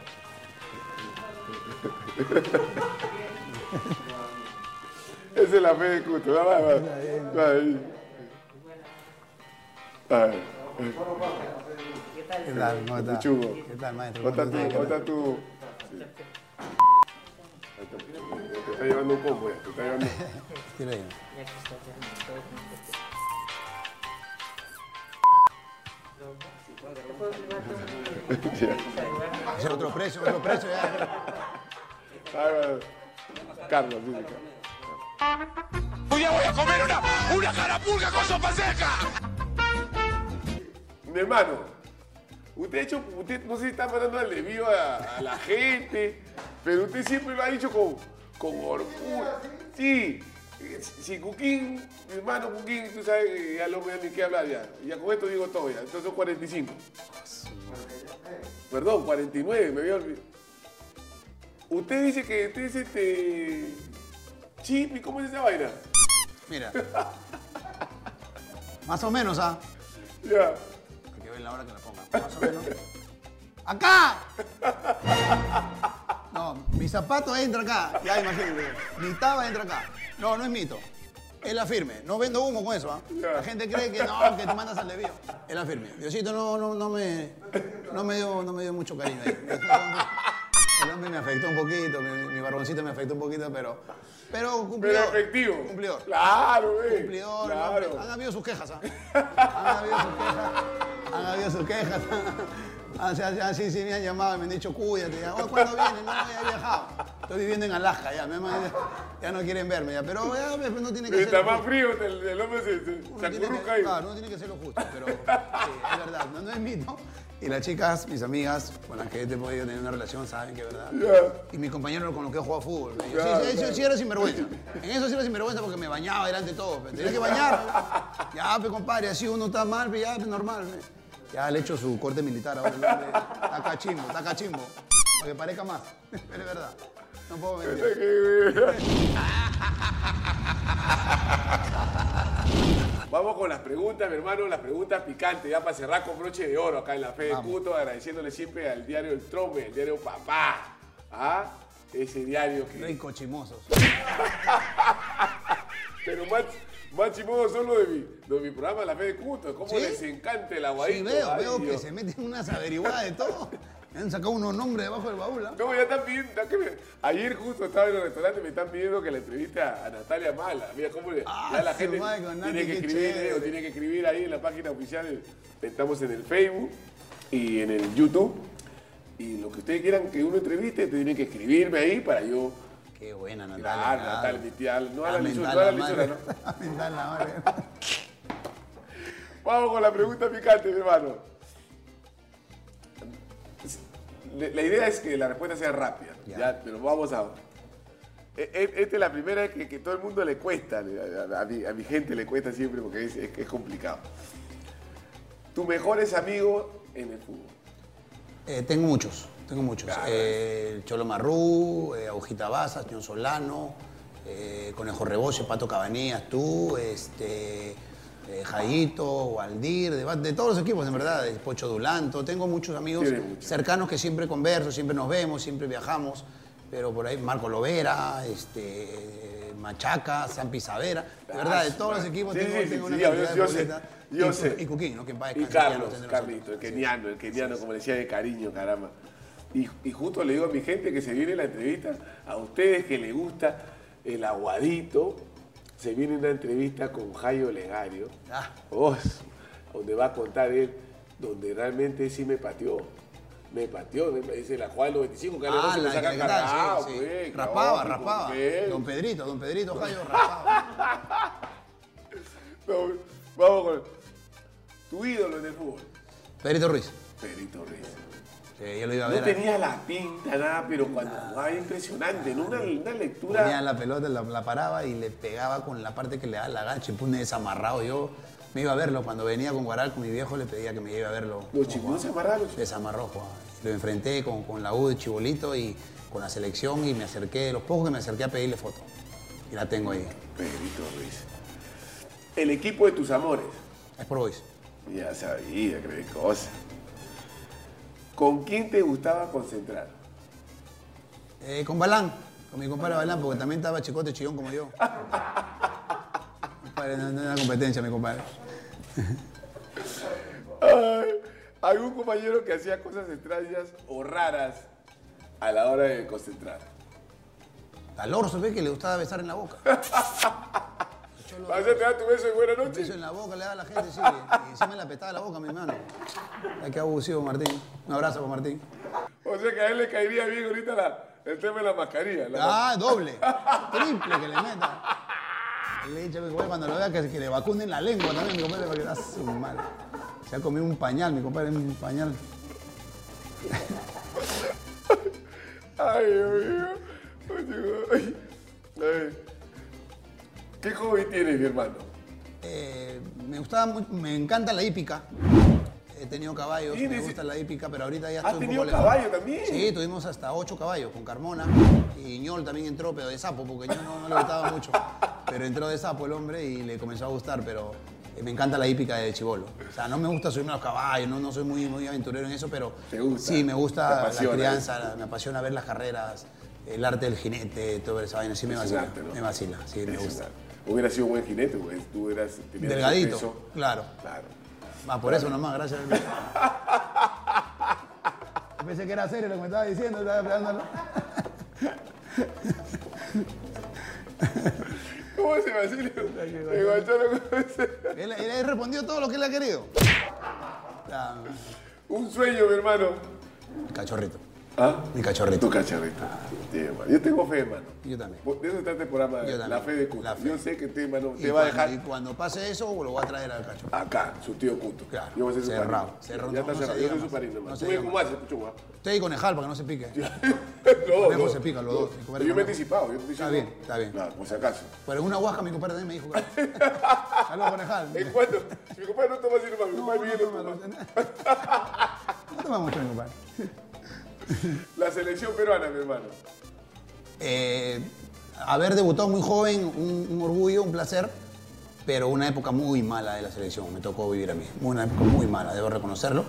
Esa es la fe de Cuto. Va, va, va. ¿Qué tal? ¿Cómo estás? ¿Qué tal, maestro? ¿Cómo estás tú? Te está llevando un poco, ya. Te está llevando. ¿Qué le digo? Es otro precio, otro precio ya. Carlos, dice Carlos. Ya voy a comer una, una carapulga con sopa seca. Mi hermano, usted, hecho, usted no sé si está mandando el debido a, a la gente, pero usted siempre lo ha dicho con, con orgullo. Sí. Si Cuquín, mi hermano Cuquín, tú sabes que ya no me da ni qué hablar ya. Ya con esto digo todo ya. Entonces son cuarenta y cinco. Perdón, cuarenta y nueve, me había olvidado. Usted dice que usted es este... chip, ¿y cómo es esa vaina? Mira. Más o menos, ¿ah? Ya. Yeah. Hay que ver la hora que la ponga. Más o menos. ¡Acá! No, mi zapato entra acá. Ya imagínate. Mi taba entra acá. No, no es mito. Él afirme. No vendo humo con eso, ¿ah? ¿eh? Yeah. La gente cree que no, que te mandas al debido. Él afirme. Diosito no, no, no, me, no, me dio, no me dio mucho cariño ahí. El hombre me afectó un poquito, mi, mi barboncito me afectó un poquito, pero... Pero cumplidor. Pero efectivo. Cumplidor. Claro, güey. Cumplidor. Claro. Han, han habido sus quejas, ¿ah? ¿eh? Han habido sus quejas. Han habido sus quejas. Ah, sí, sí, sí, me han llamado y me han dicho, cuídate. Ya. Oh, ¿cuándo vienes? No, ya he viajado. Estoy viviendo en Alaska, ya. Ya no quieren verme, ya. Pero ya, no tiene que ser. Está más frío, el, el hombre se, se, se acurruca ahí. Claro, no tiene que ser lo justo, pero sí, es verdad, no, no es mito. Y las chicas, mis amigas, con las que he podido tener una relación, saben que es verdad. Yeah. Y mis compañeros con los que he jugado fútbol. Yo yeah, sí, yeah. sí era sinvergüenza. En eso sí era sinvergüenza porque me bañaba delante de todos. Tenía que bañar. ¿Ve? Ya, pues, compadre, así uno está mal, pero ya, pues, normal. ¿Ve? Ya le he hecho su corte militar ahora. Está cachimbo, está cachimbo. Para que parezca más. Pero es verdad. No puedo mentir. Vamos con las preguntas, mi hermano. Las preguntas picantes. Ya para cerrar con broche de oro acá en La Fe de Cuto. Agradeciéndole siempre al diario El Trome, el diario Papá. ¿Ah? Ese diario que... rico chimosos. Pero más... más chimosos son los de mi, de mi programa La Fe de Cuto. ¿Cómo ¿Sí? les encanta el aguadito? Sí, veo, Ay, veo Dios. que se meten unas averiguadas de todo. Me han sacado unos nombres debajo del baúl. ¿eh? No, ya están pidiendo. Ya que me, ayer justo estaba en el restaurante y me están pidiendo que la entrevista a Natalia Mala. Mira cómo le, ah, ya la gente madre, tiene Nati, que escribir eh, o tiene que escribir ahí en la página oficial. Estamos en el Facebook y en el YouTube. Y lo que ustedes quieran que uno entreviste, tienen que escribirme ahí para yo... Qué buena, Natalia. Ah, Natalia, mi tía. No a la lisura, no a la lisura, ¿no? A mentar la madre. Vamos con la pregunta picante, mi hermano. La idea es que la respuesta sea rápida, ya, ya pero vamos a... Esta es la primera que, que todo el mundo le cuesta. A mi, a mi gente le cuesta siempre porque es, es, es complicado. ¿Tus mejores amigos en el fútbol? Eh, tengo muchos. Tengo muchos. Claro. Eh, Cholo Marrú, eh, Agujita Baza, Ñon Solano, eh, Conejo Rebocio, Pato Cabanías, tú, este, eh, Jaito, Waldir, de, de todos los equipos, en verdad, de Pocho Dulanto. Tengo muchos amigos sí, mucho. cercanos que siempre converso, siempre nos vemos, siempre viajamos. Pero por ahí, Marco Lovera, este, Machaca, San Pisavera. De verdad, de todos los equipos sí, tengo, sí, tengo sí, una cantidad yo, yo de yo y, yo sé. Y Cuquín, ¿no? Que en paz descanse, y Carlos, Carlito, el keniano, el keniano, sí, como decía, de cariño, caramba. Y, y justo le digo a mi gente que se viene la entrevista, a ustedes que les gusta el aguadito, se viene una entrevista con Jairo Legario, ah. oh, donde va a contar él, donde realmente sí me pateó. Me pateó, me dice la jugada del noventa y cinco, que ah, le sacan cargado. Sí, sí. Wey, raspaba, cabrón, raspaba. Don Pedrito, don Pedrito Jairo raspaba. No, vamos con tu ídolo en el fútbol. Pedrito Ruiz. Pedrito Ruiz. Sí, yo lo iba a ver. No tenía la pinta, nada, pero cuando nada, jugaba impresionante, nada, ¿no? Una, una lectura. Ponía la pelota, la, la paraba y le pegaba con la parte que le daba la gancha, y pone desamarrado. Yo me iba a verlo. Cuando venía con Guaral, con mi viejo, le pedía que me iba a verlo. ¿Los chicos se amarraron? Desamarró, Juan. Lo enfrenté con, con la U de Chibolito y con la selección y me acerqué, los pocos que me acerqué a pedirle foto. Y la tengo ahí. Pedrito Ruiz. El equipo de tus amores. Es por Boys. Ya sabía, qué cosa. ¿Con quién te gustaba concentrar? Eh, con Balán, con mi compadre Balán, porque también estaba chicote chillón como yo. Compadre, no, no era competencia, mi compadre. Ay, ¿algún compañero que hacía cosas extrañas o raras a la hora de concentrar? Dall'Orso, ¿ves que le gustaba besar en la boca? Vas a dar tu beso de buena noche. Beso en la boca le da a la gente, sí. Y encima le apestaba la boca, mi hermano. Qué abusivo, Martín. Un abrazo para Martín. O sea que a él le caería bien ahorita la, el tema de la mascarilla. La ah, ma doble. Triple que le meta. Le he dicho a mi compadre cuando lo vea que, que le vacunen la lengua también, mi compadre, para que da su mal. Se ha comido un pañal, mi compadre, un pañal. Ay, Dios mío. Ay, ay. ¿Qué hobby tienes, mi hermano? Eh, me gustaba mucho, me encanta la hípica. He tenido caballos, me gusta la hípica, pero ahorita ya estoy un poco lejos. ¿Has tenido caballo también? Sí, tuvimos hasta ocho caballos con Carmona. Y Ñol también entró, pero de sapo, porque Ñol no, no le gustaba mucho. Pero entró de sapo el hombre y le comenzó a gustar, pero me encanta la hípica de chibolo. O sea, no me gusta subirme a los caballos, no, no soy muy, muy aventurero en eso, pero ¿te gusta? Sí, me gusta la crianza, la, me apasiona ver las carreras, el arte del jinete, todo esa vaina. Sí me vacila, arte, ¿no? Me vacila, sí, es me gusta. Hubiera sido un buen jinete, porque tú eras... Delgadito, peso. Claro. Claro. Ah, por claro. Eso nomás, gracias. Pensé que era serio lo que me estaba diciendo, estaba esperándolo. ¿Cómo se vacila? El Guachano, ¿cómo se...? Él, él respondió todo lo que él ha querido. Claro. Un sueño, mi hermano. El cachorrito. ¿Ah? Mi cachorrito. Tu cachorrito. Ah. Sí, yo tengo fe, hermano. Yo también. De eso está este programa, La Fe De Cuto. Yo sé que te, hermano, te va a dejar. Y cuando pase eso, lo voy a traer al cachorro. Acá, su tío Cuto. Claro. Yo voy a ser su cerrado. Cerrado. Ya no, está no cerrado. Yo soy su pariente, hermano. Tú ves cómo haces, Puchungo. Usted y conejal para que no se pique. No, no, no. Se pican los no, dos. Yo me he anticipado. Yo está bien, está bien. No, por si acaso. Pero en una huasca mi compadre también me dijo que... Saludos, conejal. ¿En cuánto? Mi compadre no toma sino para mi compadre viene. No toma mucho, mi compadre. La selección peruana, mi hermano. Eh, haber debutado muy joven, un, un orgullo, un placer, pero una época muy mala de la selección, me tocó vivir a mí. Una época muy mala, debo reconocerlo,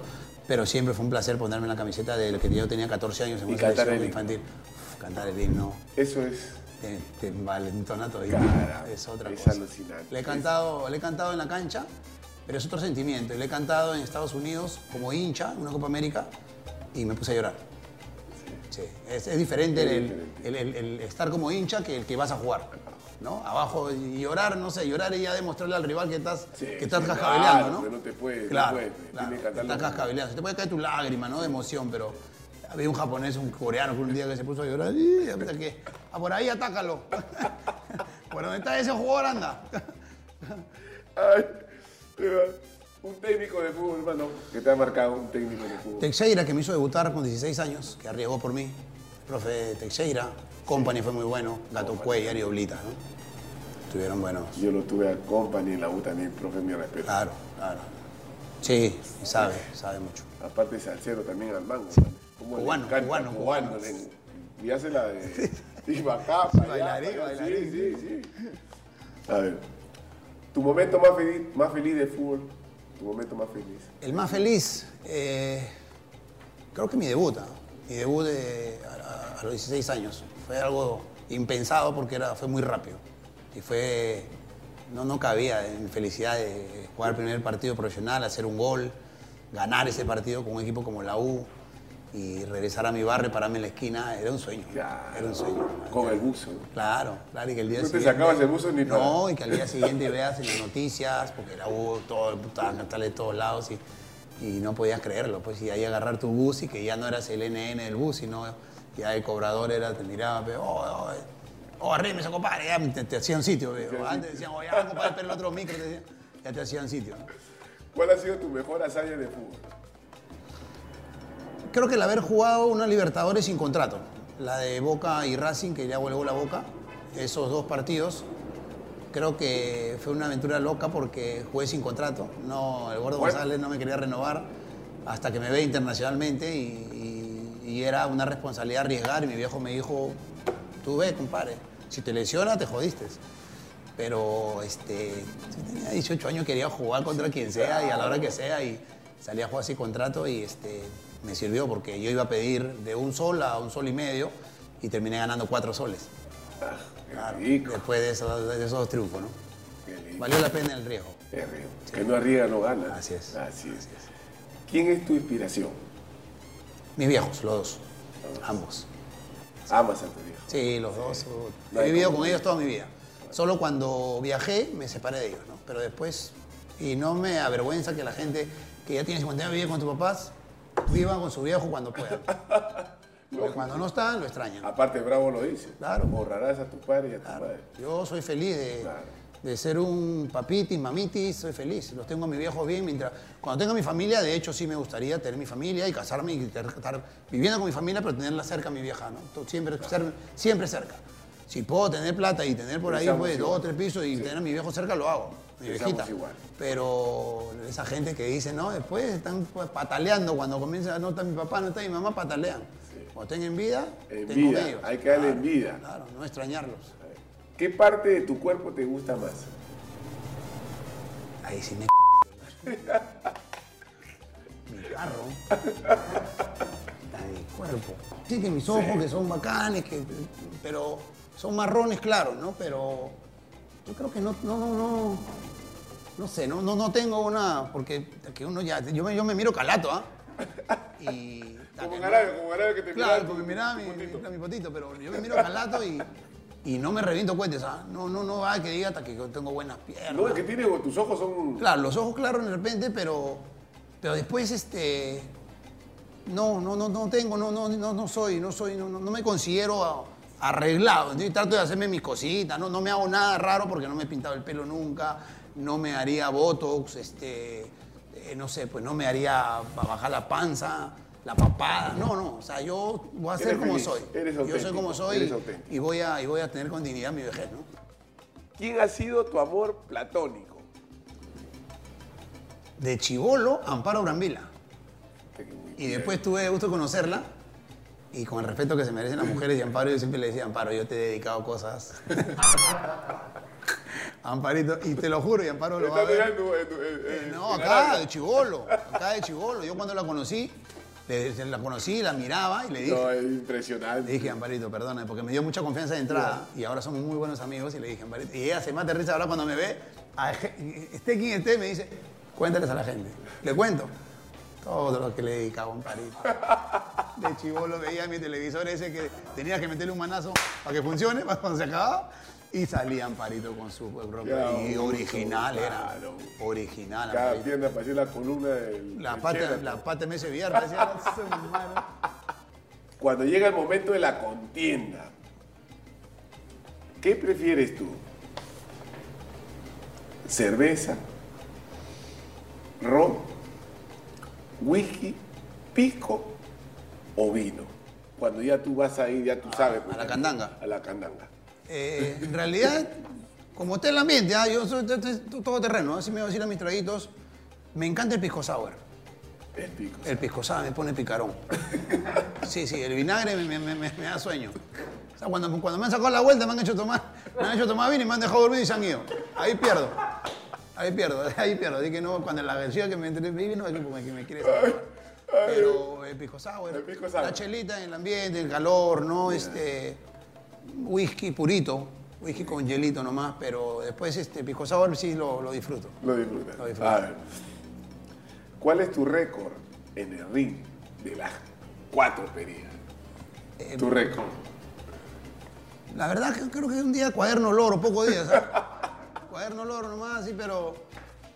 pero siempre fue un placer ponerme la camiseta de lo que yo tenía catorce años en una selección infantil. Uf, cantar el himno. Eso es... Te, te valentonato ahí. Es otra cosa. Es alucinante. Le he cantado, le he cantado en la cancha, pero es otro sentimiento. Le he cantado en Estados Unidos como hincha, en una Copa América, y me puse a llorar. Sí, es, es diferente, el, diferente. El, el, el estar como hincha que el que vas a jugar, ¿no? Abajo llorar, no sé, llorar y ya demostrarle al rival que estás, sí, que estás sí, cascabeleando, claro, ¿no? No te puedes, claro, no puedes, claro, claro, estás cascabeleando. Se te puede caer tu lágrima, ¿no? De emoción, pero había un japonés, un coreano, que un día que se puso a llorar, y hasta que, ah, por ahí atácalo. Por donde está ese jugador, anda. Ay, un técnico de fútbol, hermano, que te ha marcado un técnico de fútbol. Teixeira, que me hizo debutar con dieciséis años, que arriesgó por mí. El profe Teixeira, Company fue muy bueno, Gato Company. Cuellar y Oblita, ¿no? Estuvieron buenos. Yo lo tuve a Company en la U también, profe, mi respeto. Claro, claro. Sí, sabe, sabe mucho. Aparte Salsero también al mango. Cubano, cubano, cubano. Y hace la de... Y bacá, bailarín, bailarín. Sí, sí, sí. A ver, tu momento más feliz, más feliz de fútbol. ¿Tu momento más feliz? El más feliz, eh, creo que mi debut, mi debut de, a, a, a los dieciséis años. Fue algo impensado porque era, fue muy rápido. Y fue, no, no cabía en felicidad de jugar el primer partido profesional, hacer un gol, ganar ese partido con un equipo como la U. y regresar a mi barrio, pararme en la esquina, era un sueño. Claro, era un sueño. Con el buzo. Claro, claro, y que el día siguiente... ¿No te sacabas el buzo ni nada? No, y que al día siguiente veas en las noticias, porque era hubo todo, estaban cantales de todos lados y, y no podías creerlo, pues, y ahí agarrar tu bus y que ya no eras el N N del bus, sino ya el cobrador era, te miraba, pero... Oh, oh, oh, arreme esa compadre, ya te, te hacían sitio. Antes decían, oye, oh, compadre, pero el otro micro, te decían, ya te hacían sitio. ¿Cuál ha sido tu mejor hazaña de fútbol? Creo que el haber jugado una Libertadores sin contrato. La de Boca y Racing, que ya volvió la Boca. Esos dos partidos, creo que fue una aventura loca porque jugué sin contrato. No, el Gordo bueno. González no me quería renovar hasta que me ve internacionalmente y, y, y era una responsabilidad arriesgar. Y mi viejo me dijo, tú ve, compadre, si te lesionas te jodiste. Pero este, yo tenía dieciocho años, quería jugar contra quien sea y a la hora que sea. Y salí a jugar sin contrato y... este. Me sirvió porque yo iba a pedir de un sol a un sol y medio y terminé ganando cuatro soles. Ah, claro, después de esos, de esos triunfos, ¿no? Valió la pena el riesgo. El riesgo. Sí. Que no arriesga, no gana. Así es. Así es. Así es. ¿Quién es tu inspiración? Mis viejos, los dos. Ambos. Ambos. Sí. Amas a tus viejos. Sí, los dos. Sí. He vivido con ellos toda mi vida. Solo cuando viajé me separé de ellos, ¿no? Pero después, y no me avergüenza que la gente que ya tiene cincuenta años vive con tus papás, vivan con su viejo cuando puedan. Porque cuando no están, lo extrañan. Aparte, Bravo lo dice. Claro. Borrarás a tu padre y a tu claro. madre. Yo soy feliz de, claro. de ser un papitis, mamitis, soy feliz. Los tengo a mis viejos bien. Mientras... Cuando tenga mi familia, de hecho, sí me gustaría tener mi familia y casarme y estar viviendo con mi familia, pero tenerla cerca a mi vieja, ¿no? Siempre, claro. ser, siempre cerca. Si puedo tener plata y tener por ahí pues, dos o tres pisos y sí. tener a mi viejo cerca, lo hago. Mi viejita. Pero esa gente que dice, no, después están pataleando cuando comienza, no está mi papá, no está mi mamá, patalean. Sí. Cuando estén en vida, en tengo vida. Ellos. Hay que darle claro, en vida. Claro, no extrañarlos. ¿Qué parte de tu cuerpo te gusta más? Ahí sí me mi carro. Mi cuerpo. Sí que mis ojos, sí. que son bacanes, que, pero son marrones, claro, ¿no? Pero yo creo que no, no, no, no, no sé, no, no, no tengo una, porque que uno ya, yo me, yo me miro calato, ¿ah? ¿eh? Y... Como Calato, no, como Calato que te miraba. Claro, porque miraba mi, mi, mi, mi potito, pero yo me miro calato y, y no me reviento cuentes, ¿ah? ¿eh? No, no, no va que diga hasta que tengo buenas piernas. No, es que tiene, tus ojos son... Claro, los ojos claros de repente, pero, pero después, este... No, no, no, no tengo, no, no, no, no soy, no soy, no, no me considero arreglado. Entonces, trato de hacerme mis cositas, no, no me hago nada raro porque no me he pintado el pelo nunca, no me haría botox, este, eh, no sé, pues no me haría bajar la panza, la papada, no, no, o sea, yo voy a ser como soy. Eres auténtico. Yo soy como soy y, y, voy a, y voy a tener con dignidad mi vejez, ¿no? ¿Quién ha sido tu amor platónico? De chibolo, Amparo Brambila. Y después tuve gusto de conocerla y con el respeto que se merecen las mujeres y Amparo, yo siempre le decía, Amparo, yo te he dedicado cosas. Amparito, y te lo juro, y Amparo lo va a ver. Tu, tu, tu, eh, no, acá de chibolo, acá de chibolo. Yo cuando la conocí, le, la conocí, la miraba y le dije... No, es impresionante. Le dije, Amparito, perdona, porque me dio mucha confianza de entrada y ahora somos muy buenos amigos y le dije, Amparito, y ella se mata de risa ahora cuando me ve, a, esté quien esté, me dice, cuéntales a la gente, le cuento. Todo lo que le dedicaba a un parito. De chibolo veía mi televisor ese que tenía que meterle un manazo para que funcione, para cuando se acababa. Y salía Amparito con su ropa. Y original era. Original. Cada tienda parecía la columna del... La pata, la pata me sevía, parecía la... Cuando llega el momento de la contienda, ¿qué prefieres tú? ¿Cerveza? ¿Ron? ¿Whisky, pisco o vino? Cuando ya tú vas ahí, ya tú sabes. Pues, a la candanga. A la candanga. Eh, en realidad, como está el ambiente, ¿eh? Yo soy todo terreno, así me voy a decir a mis traguitos. Me encanta el pisco sour. El pisco sour. El pisco sour me pone picarón. Sí, sí, el vinagre me, me, me, me da sueño. O sea, cuando, cuando me han sacado la vuelta, me han hecho tomar, me han hecho tomar vino y me han dejado dormir y se han ido. Ahí pierdo. Ahí pierdo, ahí pierdo. Así que no, cuando la versión que me entre vino, es que me, que me quiere sacar. Pero el pisco sour, el pisco sour, la chelita en el ambiente, el calor, ¿no? Yeah. Este, whisky purito, whisky con hielito nomás, pero después este pisco sour sí lo, lo disfruto. Lo disfrutas. Lo disfruto. A ver, ¿cuál es tu récord en el ring de las cuatro pedía. Eh, tu récord. La verdad que creo que un día cuaderno logro, pocos días, ¿sabes? Cuaderno logro nomás, así, pero,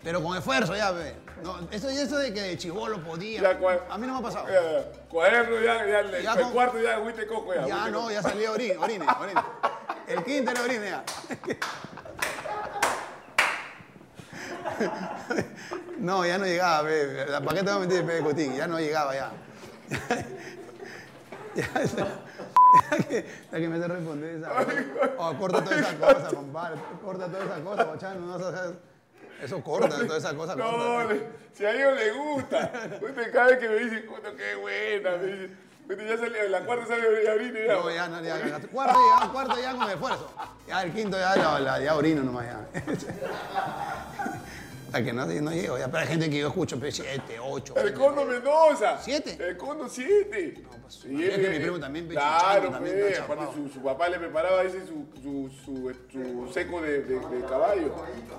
pero con esfuerzo ya, ve. No, eso, eso de que de chibolo podía, ya, a mí no me ha pasado. Ya, cuaderno ya, ya, el, ya el con, cuarto ya, güey, te cojo ya. Ya no, cojo. Ya salía orine, orine, orine. El quinto era orine ya. No, ya no llegaba, ve. ¿Para qué te voy a meter el pepe cotín? Ya no llegaba ya. Ya, esa, ya, que, ya que me hace responder esa cosa. Oh, corta toda esa cosa, compadre. Corta toda esa cosa, Guachano. No, eso corta, toda esa cosa. No, corta. Le, si a ellos les gusta. Usted cada vez que me dice, puto, qué buena. Me dice, usted ya sale, la cuarta sale ya orino. Ya. No, ya, no, ya. La cuarta ya, cuarta ya con esfuerzo. Ya el quinto ya, la, la, ya orino nomás ya. Hasta que no, no llego, ya, pero hay gente que yo escucho, siete, ocho. El Condo Mendoza. ¿Siete? El Condo siete. No, pues sí, es que mi primo también, pecho, claro, también pe, está aparte su, su papá le preparaba ese su, su, su, su seco de, de, de caballo.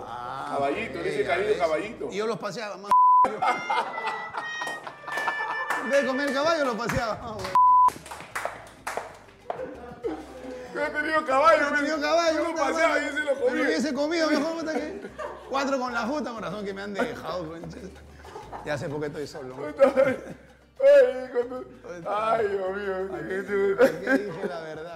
Ah, caballito, ese cabello caballito. Y yo los paseaba, más. En vez de comer caballo, los paseaba. Oh, yo he tenido caballo, yo he tenido caballo. Yo lo paseaba y yo se lo comía. Yo hubiese comido, mejor puta que. Cuatro con la justa, con razón que me han dejado, conches. Ya sé por qué estoy solo. Ay, Dios mío. ¿Por qué dije la verdad?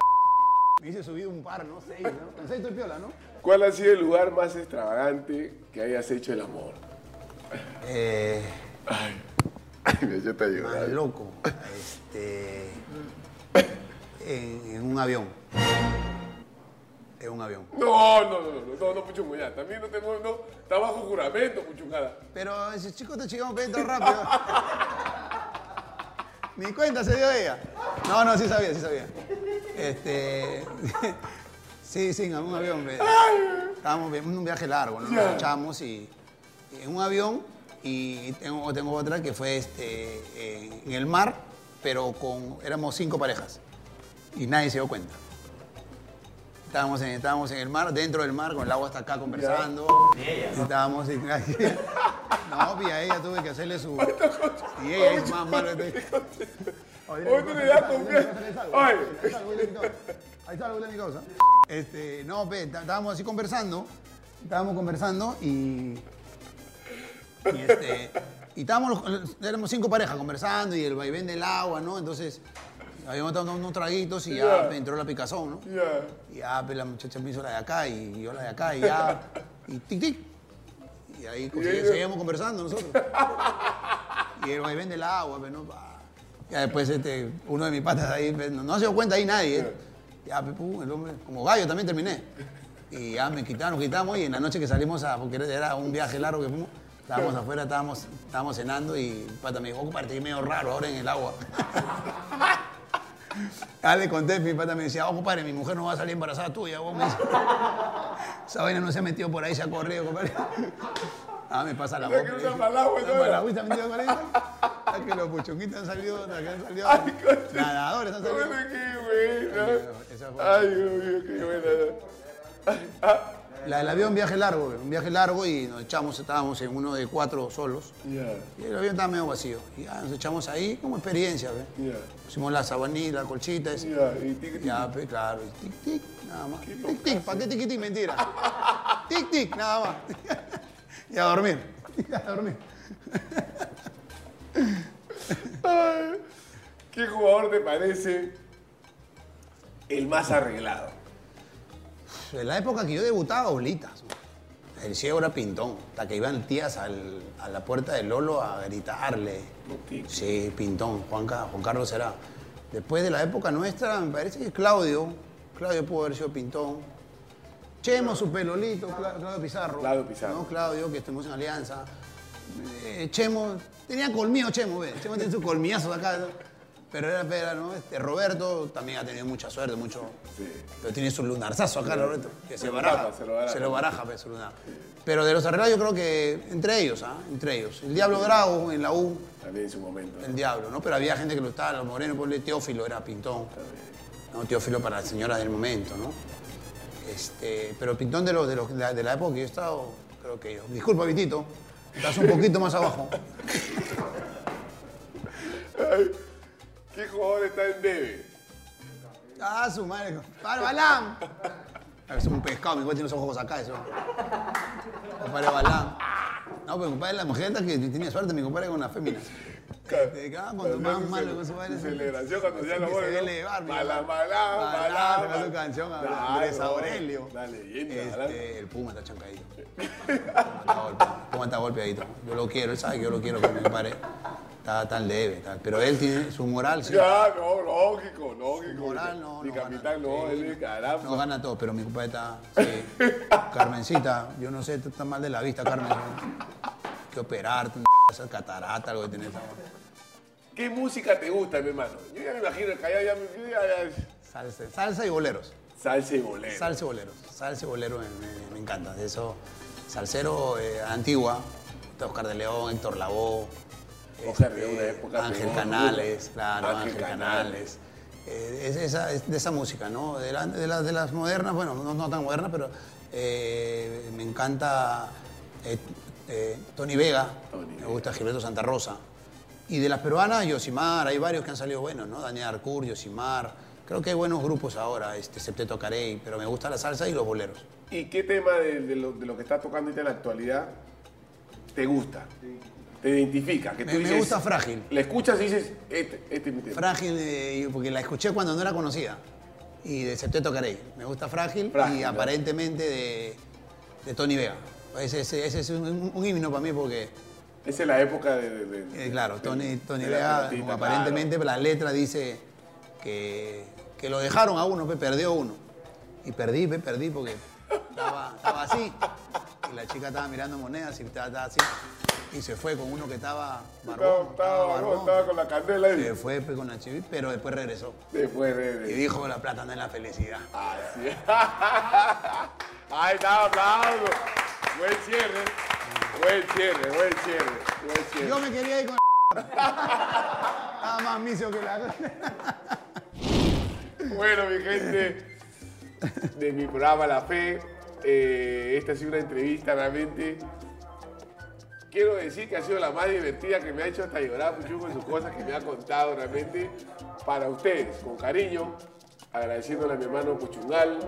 Me hice subir un par, no seis, ¿no? Con seis estoy piola, ¿no? ¿Cuál ha sido el lugar más extravagante que hayas hecho el amor? Eh... Ay, ay, yo te ayudo. Más loco. Este... En, en un avión. En un avión. No, no, no, no, no, no, Puchungo, ya. También no tengo, no, está bajo juramento, Puchungada. Pero ese chico te chingó un pedito rápido. Ni cuenta se dio ella. No, no, sí sabía, sí sabía. Este... sí, sí, en algún avión. Estábamos en un viaje largo, ¿no? Nos echamos y... En un avión y tengo, tengo otra que fue este, eh, en el mar, pero con... Éramos cinco parejas. Y nadie se dio cuenta. Estábamos en, estábamos en el mar, dentro del mar, con el agua hasta acá conversando. Y ella, ¿no? Estábamos en... No, y a ella tuve que hacerle su... Y ella es más malo que te... Hoy tú le das confianza. Oye. Ahí está algo de mi causa. Este, no, pe, estábamos así conversando. Estábamos conversando y... Y este... Y estábamos... Éramos cinco parejas conversando y el vaivén del agua, ¿no? Entonces... Habíamos dado unos traguitos y ya yeah. entró la picazón, ¿no? Yeah. Y ya pues, la muchacha me hizo la de acá y yo la de acá y ya. Y tic, tic. Y ahí pues, yeah, seguíamos yeah. conversando nosotros. Y él ahí vende el agua, pero no. Ya después este, uno de mis patas ahí, pues, no, no se dio cuenta ahí nadie. ¿eh? Yeah. Ya, pues, el hombre, como gallo también terminé. Y ya me quitaron, nos quitamos y en la noche que salimos a, porque era un viaje largo que fuimos, estábamos afuera, estábamos, estábamos cenando y el pata me dijo, ocúpate, medio raro ahora en el agua. Ah, le conté, mi pata me decía, oh, compadre, mi mujer no va a salir embarazada tuya, vos me dices. Esa vaina no se ha metido por ahí, se ha corrido, compadre. Ah, me pasa la boca. ¿Sabes que no está mal agua? ¿Está mal agua? ¿Está metido con eso? ¿Sabes que los puchunguitos han salido? ¿Han salido? Ay, coche. Nadadores han salido. Qué buena. Ay, Dios mío, qué buena. La del avión, viaje largo, un viaje largo y nos echamos, estábamos en uno de cuatro solos. Yeah. Y el avión estaba medio vacío. Y ya nos echamos ahí como experiencia, ¿ves? Yeah. Pusimos la sabanilla, la colchita, ese. Yeah. Y tic, tic. Ya, pues, claro, y tic, tic, nada más. Tic, tic, tic, ¿para qué tic, tic? Mentira. Tic, tic, nada más. Y a dormir. Y a dormir. Ay, ¿qué jugador te parece el más arreglado? En la época que yo debutaba, Oblita. El ciego era Pintón. Hasta que iban tías al, a la puerta de Lolo a gritarle. Sí, Pintón, Juan, Juan Carlos era. Después de la época nuestra, me parece que Claudio. Claudio pudo haber sido Pintón. Chemo, su pelolito, Claudio Pizarro. Claudio Pizarro. No, Claudio, que estuvimos en Alianza. Eh, Chemo, tenía colmillo Chemo, ¿ves? Chemo tiene sus colmillazos acá. Pero era, era ¿no? Este, Roberto también ha tenido mucha suerte, mucho. Sí. Pero tiene su lunarzazo acá, sí. Roberto, que se, se baraja, baraja. Se lo baraja, se lo baraja pues, su lunar. Sí. Pero de los arreglados yo creo que entre ellos, ¿ah? ¿eh? Entre ellos. El Diablo Drago en la U. También en su momento. ¿no? El Diablo, ¿no? Pero había gente que lo estaba, los morenos, por el Teófilo era Pintón. También. No, Teófilo para las señoras del momento, ¿no? Este, pero Pintón de, los, de, los, de, la, de la época que yo he estado, creo que ellos. Disculpa, Vitito, estás un poquito más abajo. ¿Qué jugador está en debe? Ah, su madre. ¡Para Balán! Es un pescado, mi compadre tiene los ojos acá, eso. Compadre Balán. No, pero mi compadre, la mujer que tenía suerte, mi compadre con una fémina. Te quedaba cuando más malo con su padre. Celebración cuando ya lo vuelve. elevar, Balá, Balá, Balá. Le cantó canción a Andrés Aurelio. La leyenda. El Puma está chancadito. El Puma está golpeadito. Yo lo quiero, él sabe que yo lo quiero, pero mi compadre está tan leve. Pero él tiene su moral, sí. Ya, no, lógico, lógico. Moral no. Mi capitán no, él es caramba. No gana todo, pero mi compadre está. Carmencita, yo no sé, está mal de la vista, Carmen. Que operarte, esas cataratas, algo que tenés. ¿Qué música te gusta, mi hermano? Yo ya me imagino que allá ya me... Ya, ya... Salsa, salsa y boleros. Salsa y boleros. Salsa y boleros. Salsa y boleros me, me, me encanta. De eso, salsero eh, antigua, Oscar de León, Héctor Lavoe, Oscar este, de una época Ángel León, Canales, claro, Ángel, Ángel Canales. Canales. Eh, es, esa, es de esa música, ¿no? De, la, de, la, de las modernas, bueno, no, no tan modernas, pero eh, me encanta... Eh, Eh, Tony Vega, Tony me gusta Gilberto Santa Rosa. Y de las peruanas, Yosimar, hay varios que han salido buenos, ¿no? Daniel Arcur, Yosimar, creo que hay buenos grupos ahora, este Septeto Caray, pero me gusta la salsa y los boleros. ¿Y qué tema de, de, lo, de lo que estás tocando ahorita en la actualidad te gusta? Sí. ¿Te identifica? Que me, tú dices, me gusta Frágil. La escuchas y dices, este, este es mi tema. Frágil, eh, porque la escuché cuando no era conocida. Y de Septeto Caray, me gusta Frágil, Frágil y ¿no? aparentemente de, de Tony Vega. Ese, ese, ese es un, un himno para mí porque... Esa es la época de... de, de eh, claro, Tony, Tony Vega, claro. Aparentemente la letra dice que, que lo dejaron a uno, pe, perdió uno. Y perdí, pe, perdí porque estaba, estaba así. Y la chica estaba mirando monedas y estaba, estaba así. Y se fue con uno que estaba barbón. Estaba, estaba, barbón, barbón, estaba con la candela. Y... Se fue con la chivita, pero después regresó. Después regresó. Y dijo, la plata no es la felicidad. Así es. Ahí está, aplauso. Buen cierre, buen cierre, buen cierre, buen cierre. Yo me quería ir con la... Nada más misio que la... Bueno, mi gente, de mi programa La Fe, eh, esta ha sido una entrevista realmente... Quiero decir que ha sido la más divertida que me ha hecho hasta llorar Puchungo en sus cosas que me ha contado realmente para ustedes, con cariño. Agradeciéndole a mi hermano Puchungal.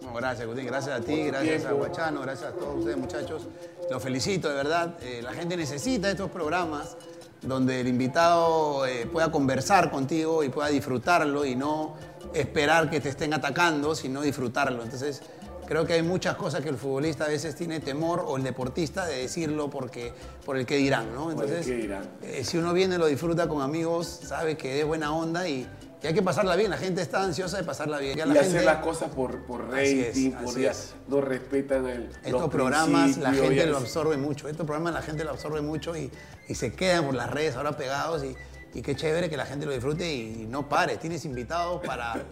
No, gracias, Agustín. Gracias a ti, gracias tiempo. a Guachano, gracias a todos ustedes, muchachos. Los felicito, de verdad. Eh, la gente necesita estos programas donde el invitado eh, pueda conversar contigo y pueda disfrutarlo y no esperar que te estén atacando, sino disfrutarlo. Entonces, creo que hay muchas cosas que el futbolista a veces tiene temor o el deportista de decirlo porque, por el que dirán, ¿no? Entonces, ¿qué dirán? Eh, si uno viene, lo disfruta con amigos, sabe que es buena onda y... Y hay que pasarla bien, la gente está ansiosa de pasarla bien. Ya la y gente... hacer las cosas por, por rating, es, por día, no respetan el. Estos programas la gente lo absorbe mucho, estos programas la gente lo absorbe mucho y, y se quedan por las redes ahora pegados y, y qué chévere que la gente lo disfrute y, y no pares. Tienes invitados para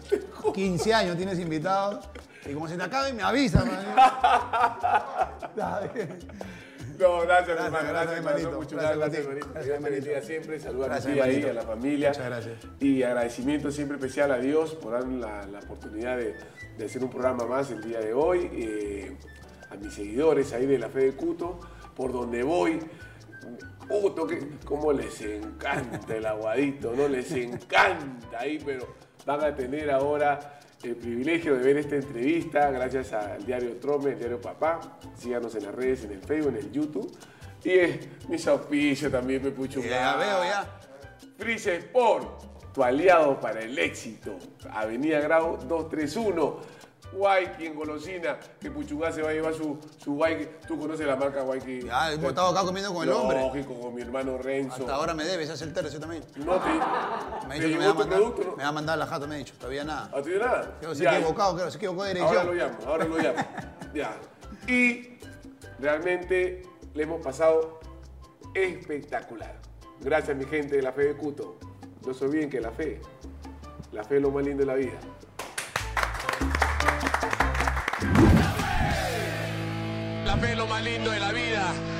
quince años, tienes invitados y como se te acabe me avisan. No, gracias, hermano. Gracias, hermanito. Muchas gracias, hermanito. Gracias, hermanito. Siempre saludar a ti, a la familia. Muchas gracias. Y agradecimiento siempre especial a Dios por darme la, la oportunidad de, de hacer un programa más el día de hoy. Eh, a mis seguidores ahí de La Fe de Cuto, por donde voy. Oh, como les encanta el aguadito, ¿no? Les encanta ahí, pero van a tener ahora... el privilegio de ver esta entrevista gracias al diario Trome, el diario Papá. Síganos en las redes, en el Facebook, en el YouTube. Y eh, mis auspicios también me Puchungo. Ya veo, ya. Fris Sport, tu aliado para el éxito. Avenida Grau doscientos treinta y uno. Guayqui en golosina, que Puchungo se va a llevar su, su Guayqui. Tú conoces la marca Guayqui. Ya, hemos estado acá comiendo con el hombre. Lógico, con mi hermano Renzo. Hasta ahora me debes, hace el tercio también. No te... Me ha dicho que me va a mandar, producto, ¿no? Me va a mandar la jata, me ha dicho. Todavía nada. ¿A ti de nada? Creo que se equivocado, creo que se equivocó de dirección. Ahora lo llamo, ahora lo llamo. Ya. Y realmente le hemos pasado espectacular. Gracias, mi gente de La Fe de Cuto. No se olviden que la fe, la fe es lo más lindo de la vida. La fe es lo más lindo de la vida.